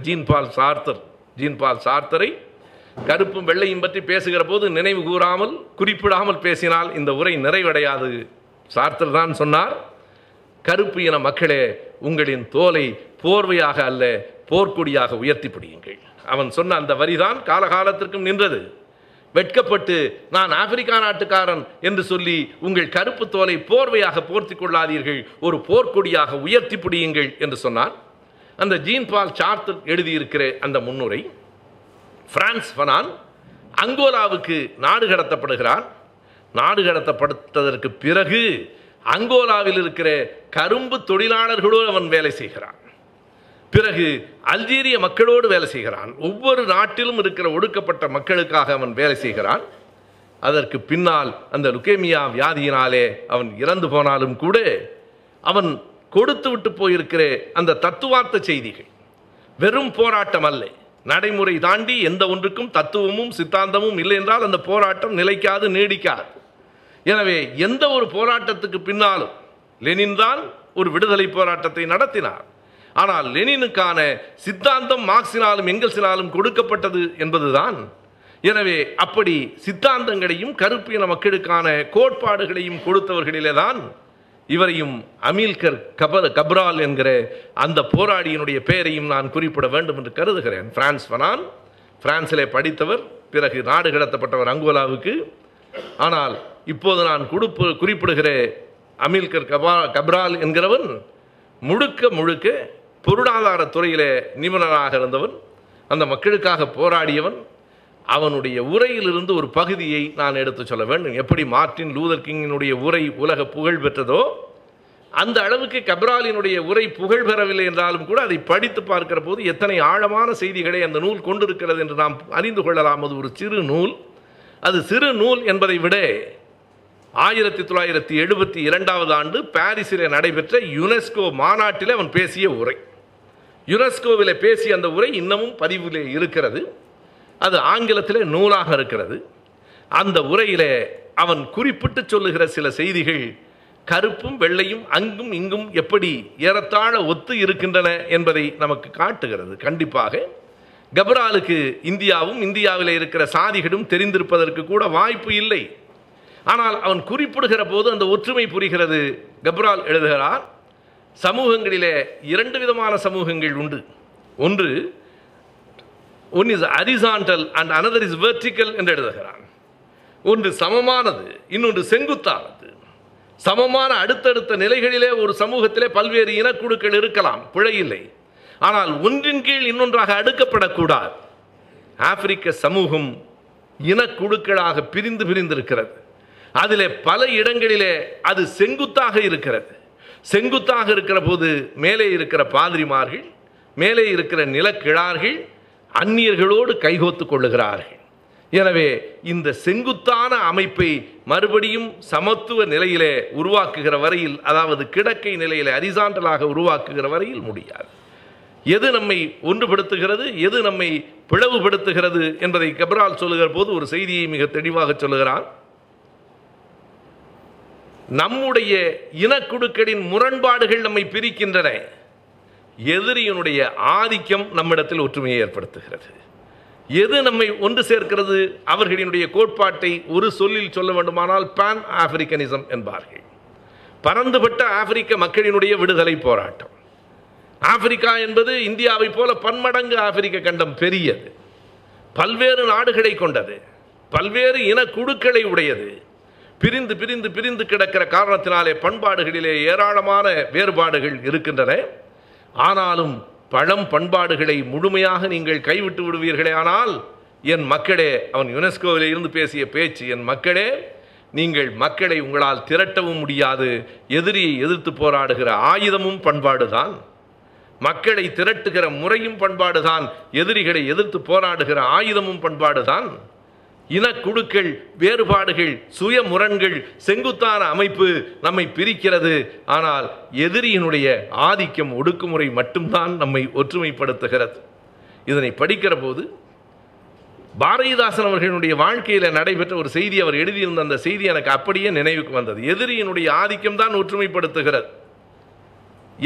ஜீன் பால் சார்த்தரை கருப்பும் வெள்ளையும் பற்றி பேசுகிற போது நினைவு கூறாமல் குறிப்பிடாமல் பேசினால் இந்த உரை நிறைவடையாது. சார்த்தர் தான் சொன்னார், கருப்பு இன மக்களே, உங்களின் தோலை போர்வையாக அல்ல போர்க்கொடியாக உயர்த்தி பிடியுங்கள். அவன் சொன்ன அந்த வரிதான் காலகாலத்திற்கும் நின்றது. வெட்கப்பட்டு நான் ஆப்பிரிக்கா நாட்டுக்காரன் என்று சொல்லி உங்கள் கருப்பு தோலை போர்வையாக போர்த்தி கொள்ளாதீர்கள், ஒரு போர்க்கொடியாக உயர்த்தி பிடியுங்கள் என்று சொன்னார். அந்த ஜீன் பால் சார்த்தர் எழுதியிருக்கிற அந்த முன்னுரை. பிரான்ஸ் ஃபனான் அங்கோலாவுக்கு நாடு கடத்தப்படுகிறார். நாடு கடத்தப்படுத்ததற்கு பிறகு அங்கோலாவில் இருக்கிற கரும்பு தொழிலாளர்களோடு அவன் வேலை செய்கிறான். பிறகு அல்ஜீரிய மக்களோடு வேலை செய்கிறான். ஒவ்வொரு நாட்டிலும் இருக்கிற ஒடுக்கப்பட்ட மக்களுக்காக அவன் வேலை செய்கிறான். அதற்கு பின்னால் அந்த லுகேமியா வியாதியினாலே அவன் இறந்து போனாலும் கூட அவன் கொடுத்து விட்டு போயிருக்கிற அந்த தத்துவார்த்த செய்திகள் வெறும் போராட்டம் அல்ல. நடைமுறை தாண்டி எந்த ஒன்றுக்கும் தத்துவமும் சித்தாந்தமும் இல்லை என்றால் அந்த போராட்டம் நிலைக்காது, நீடிக்காது. எனவே எந்த ஒரு போராட்டத்துக்கு பின்னாலும் லெனின் தான் ஒரு விடுதலை போராட்டத்தை நடத்தினார். ஆனால் லெனினுக்கான சித்தாந்தம் மார்க்சினாலும் எங்கெல்ஸினாலும் கொடுக்கப்பட்டது என்பதுதான். எனவே அப்படி சித்தாந்தங்களையும் கருப்பின மக்களுக்கான கோட்பாடுகளையும் கொடுத்தவர்களிலே தான் இவரையும் அமீல்கர் கப்ரால் என்கிற அந்த போராளியினுடைய பெயரையும் நான் குறிப்பிட வேண்டும் என்று கருதுகிறேன். பிரான்ஸ் ஃபனான் பிரான்சிலே படித்தவர், பிறகு நாடு கடத்தப்பட்டவர் அங்கோலாவுக்கு. ஆனால் இப்போது நான் குறிப்பிடுகிற அமீல்கர் கப்ரால் என்கிறவன் முழுக்க முழுக்க பொருளாதாரத்துறையிலே நிபுணராக இருந்தவன், அந்த மக்களுக்காக போராடியவன். அவனுடைய உரையிலிருந்து ஒரு பகுதியை நான் எடுத்து சொல்ல வேண்டும். எப்படி மார்ட்டின் லூதர் கிங்கினுடைய உரை உலக புகழ் பெற்றதோ அந்த அளவுக்கு கப்ராலினுடைய உரை புகழ் பெறவில்லை என்றாலும் கூட அதை படித்து பார்க்கிற போது எத்தனை ஆழமான செய்திகளை அந்த நூல் கொண்டிருக்கிறது என்று நாம் அறிந்து கொள்ளலாம். அது ஒரு சிறு நூல். அது சிறு நூல் என்பதை விட 1972 பாரிஸில் நடைபெற்ற யுனெஸ்கோ மாநாட்டில் அவன் பேசிய உரை, யுனெஸ்கோவில் பேசிய அந்த உரை இன்னமும் பதிவிலே இருக்கிறது. அது ஆங்கிலத்தில் நூலாக இருக்கிறது. அந்த உரையிலே அவன் குறிப்பிட்டு சொல்லுகிற சில செய்திகள் கருப்பும் வெள்ளையும் அங்கும் இங்கும் எப்படி ஏறத்தாழ ஒத்து இருக்கின்றன என்பதை நமக்கு காட்டுகிறது. கண்டிப்பாக கப்ராலுக்கு இந்தியாவும் இந்தியாவில் இருக்கிற சாதிகளும் தெரிந்திருப்பதற்கு கூட வாய்ப்பு இல்லை. ஆனால் அவன் குறிப்பிடுகிற போது அந்த ஒற்றுமை புரிகிறது. கப்ரால் எழுதுகிறார், சமூகங்களிலே இரண்டு விதமான சமூகங்கள் உண்டு. ஒன்று one is horizontal and another is vertical என்று எழுதுகிறான். ஒன்று சமமானது, இன்னொன்று செங்குத்தானது. சமமான அடுத்தடுத்த நிலைகளிலே ஒரு சமூகத்திலே பல்வேறு இனக்குழுக்கள் இருக்கலாம், பிழையில்லை. ஆனால் ஒன்றின் கீழ் இன்னொன்றாக அடுக்கப்படக்கூடாது. ஆப்பிரிக்க சமூகம் இனக்குழுக்களாக பிரிந்து பிரிந்திருக்கிறது. அதிலே பல இடங்களிலே அது செங்குத்தாக இருக்கிறது. செங்குத்தாக இருக்கிற போது மேலே இருக்கிற பாதிரிமார்கள், மேலே இருக்கிற நிலக்கிழார்கள் அந்நியர்களோடு கைகோத்து கொள்ளுகிறார்கள். எனவே இந்த செங்குத்தான அமைப்பை மறுபடியும் சமத்துவ நிலையிலே உருவாக்குகிற வரையில், அதாவது கிடக்கை நிலையிலே ஹரிசான்டலாக உருவாக்குகிற வரையில் முடியாது. எது நம்மை ஒன்றுபடுத்துகிறது, எது நம்மை பிளவுபடுத்துகிறது என்பதை கப்ரால் சொல்லுகிற போது ஒரு செய்தியை மிக தெளிவாக சொல்லுகிறான். நம்முடைய இனக்குழுக்களின் முரண்பாடுகள் நம்மை பிரிக்கின்றன, எதிரியினுடைய ஆதிக்கம் நம்மிடத்தில் ஒற்றுமையை ஏற்படுத்துகிறது. எது நம்மை ஒன்று சேர்க்கிறது? அவர்களினுடைய கோட்பாட்டை ஒரு சொல்லில் சொல்ல வேண்டுமானால் பான் ஆப்பிரிக்கனிசம் என்பார்கள். பரந்துபட்ட ஆப்பிரிக்க மக்களினுடைய விடுதலை போராட்டம். ஆப்பிரிக்கா என்பது இந்தியாவை போல பன்மடங்கு ஆப்பிரிக்க கண்டம் பெரியது, பல்வேறு நாடுகளை கொண்டது, பல்வேறு இனக்குழுக்களை உடையது. பிரிந்து பிரிந்து பிரிந்து கிடக்கிற காரணத்தினாலே பண்பாடுகளிலே ஏராளமான வேறுபாடுகள் இருக்கின்றன. ஆனாலும் பழம் பண்பாடுகளை முழுமையாக நீங்கள் கைவிட்டு விடுவீர்களே. ஆனால் என் மக்களே, அவன் யுனெஸ்கோவில் இருந்து பேசிய பேச்சு, என் மக்களே நீங்கள் மக்களை உங்களால் திரட்டவும் முடியாது. எதிரியை எதிர்த்து போராடுகிற ஆயுதமும் பண்பாடுதான், மக்களை திரட்டுகிற முறையும் பண்பாடுதான், எதிரிகளை எதிர்த்து போராடுகிற ஆயுதமும் பண்பாடுதான். இனக்குழுக்கள், வேறுபாடுகள், சுய முரண்கள், செங்குத்தான அமைப்பு நம்மை பிரிக்கிறது. ஆனால் எதிரியினுடைய ஆதிக்கம், ஒடுக்குமுறை மட்டும்தான் நம்மை ஒற்றுமைப்படுத்துகிறது. இதனை படிக்கிற போது பாரதிதாசன் அவர்களுடைய வாழ்க்கையில் நடைபெற்ற ஒரு செய்தி, அவர் எழுதியிருந்த அந்த செய்தி எனக்கு அப்படியே நினைவுக்கு வந்தது. எதிரியினுடைய ஆதிக்கம் தான் ஒற்றுமைப்படுத்துகிறது.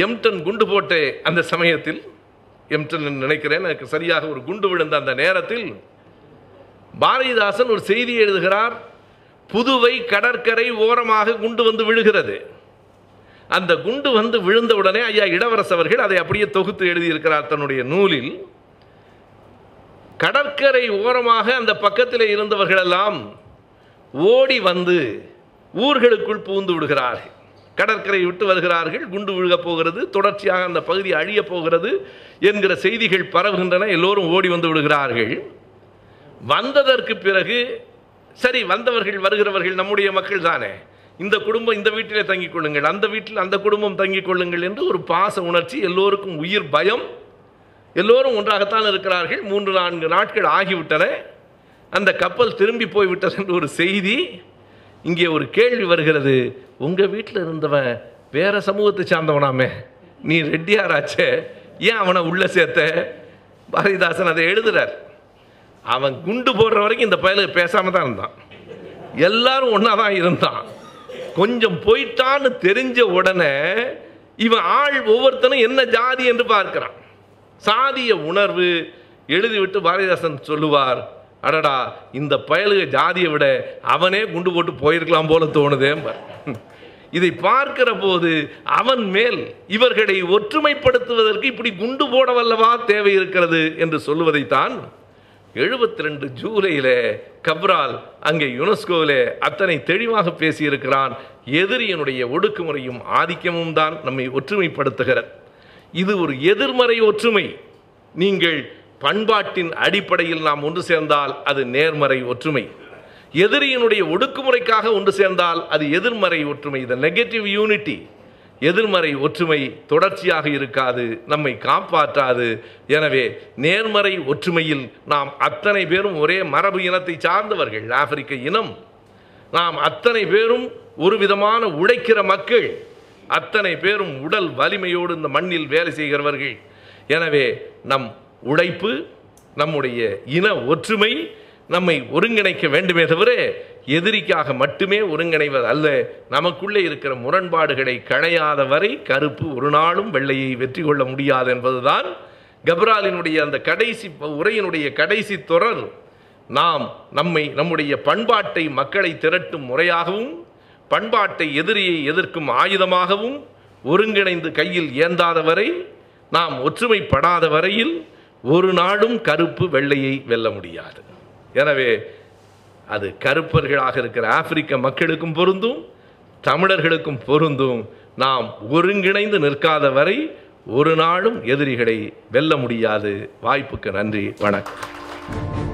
எம்டன் குண்டு போட்ட அந்த சமயத்தில், எம்டன் நினைக்கிறேன், எனக்கு சரியாக ஒரு குண்டு விழுந்த அந்த நேரத்தில் பாரதிதாசன் ஒரு செய்தி எழுதுகிறார். புதுவை கடற்கரை ஓரமாக குண்டு வந்து விழுகிறது. அந்த குண்டு வந்து விழுந்தவுடனே ஐயா இளவரசவர்கள் அதை அப்படியே தொகுத்து எழுதியிருக்கிறார் தன்னுடைய நூலில். கடற்கரை ஓரமாக அந்த பக்கத்தில் இருந்தவர்களெல்லாம் ஓடி வந்து ஊர்களுக்குள் பூந்து விடுகிறார்கள். கடற்கரை விட்டு வருகிறார்கள், குண்டு விழுகப் போகிறது, தொடர்ச்சியாக அந்த பகுதி அழியப் போகிறது என்கிற செய்திகள் பரவுகின்றன. எல்லோரும் ஓடி வந்து விடுகிறார்கள். வந்ததற்கு பிறகு சரி, வந்தவர்கள் வருகிறவர்கள் நம்முடைய மக்கள் தானே, இந்த குடும்பம் இந்த வீட்டிலே தங்கிக் கொள்ளுங்கள், அந்த வீட்டில் அந்த குடும்பம் தங்கிக் கொள்ளுங்கள் என்று ஒரு பாச உணர்ச்சி, எல்லோருக்கும் உயிர் பயம், எல்லோரும் ஒன்றாகத்தான் இருக்கிறார்கள். 3-4 நாட்கள் ஆகிவிட்டன. அந்த கப்பல் திரும்பி போய்விட்டது என்று ஒரு செய்தி. இங்கே ஒரு கேள்வி வருகிறது, உங்கள் வீட்டில் இருந்தவன் வேற சமூகத்தை சார்ந்தவனாமே, நீ ரெட்டியாராச்சே, ஏன் அவனை உள்ளே சேர்த்த? பாரதிதாசன் அதை எழுதுகிறார். அவன் குண்டு போடுற வரைக்கும் இந்த பயலுக்கு பேசாமல் தான் இருந்தான், எல்லாரும் ஒன்றா தான் இருந்தான். கொஞ்சம் போயிட்டான்னு தெரிஞ்ச உடனே இவன் ஆள் ஒவ்வொருத்தனும் என்ன ஜாதி என்று பார்க்கிறான். சாதிய உணர்வு எழுதிவிட்டு பாரதிதாசன் சொல்லுவார், அடடா இந்த பயலுக ஜாதியை விட அவனே குண்டு போட்டு போயிருக்கலாம் போல தோணுதேம்பார். இதை பார்க்கிற போது அவன் மேல் இவர்களை ஒற்றுமைப்படுத்துவதற்கு இப்படி குண்டு போடவல்லவா தேவை இருக்கிறது என்று சொல்லுவதைத்தான் 72 ஜூலையிலே கப்ரால் அங்கே யுனெஸ்கோவிலே அத்தனை தெளிவாக பேசியிருக்கிறான். எதிரியினுடைய ஒடுக்குமுறையும் ஆதிக்கமும் தான் நம்மை ஒற்றுமைப்படுத்துகிறது. இது ஒரு எதிர்மறை ஒற்றுமை. நீங்கள் பண்பாட்டின் அடிப்படையில் நாம் ஒன்று சேர்ந்தால் அது நேர்மறை ஒற்றுமை. எதிரியினுடைய ஒடுக்குமுறைக்காக ஒன்று சேர்ந்தால் அது எதிர்மறை ஒற்றுமை. த நெகட்டிவ் யூனிட்டி, எதிர்மறை ஒற்றுமை தொடர்ச்சியாக இருக்காது, நம்மை காப்பாற்றாது. எனவே நேர்மறை ஒற்றுமையில் நாம் அத்தனை பேரும் ஒரே மரபு இனத்தை சார்ந்தவர்கள், ஆப்பிரிக்க இனம். நாம் அத்தனை பேரும் ஒரு விதமான உழைக்கிற மக்கள், அத்தனை பேரும் உடல் வலிமையோடு இந்த மண்ணில் வேலை செய்கிறவர்கள். எனவே நம் உழைப்பு, நம்முடைய இன ஒற்றுமை நம்மை ஒருங்கிணைக்க வேண்டுமே தவிர எதிரிக்காக மட்டுமே ஒருங்கிணைவது அல்ல. நமக்குள்ளே இருக்கிற முரண்பாடுகளை களையாத வரை கருப்பு ஒரு நாளும் வெள்ளையை வெற்றி கொள்ள முடியாது என்பதுதான் கப்ராலினுடைய அந்த கடைசி உரையினுடைய கடைசி தொடர். நாம் நம்முடைய பண்பாட்டை மக்களை திரட்டும் முறையாகவும், பண்பாட்டை எதிரியை எதிர்க்கும் ஆயுதமாகவும், ஒருங்கிணைந்து கையில் ஏந்தாதவரை, நாம் ஒற்றுமைப்படாத வரையில் ஒரு நாடும் கருப்பு வெள்ளையை வெல்ல முடியாது. எனவே அது கருப்பர்களாக இருக்கிற ஆப்பிரிக்க மக்களுக்கும் பொருந்தும், தமிழர்களுக்கும் பொருந்தும். நாம் ஒருங்கிணைந்து நிற்காத வரை ஒரு நாளும் எதிரிகளை வெல்ல முடியாது. வாய்ப்புக்கு நன்றி, வணக்கம்.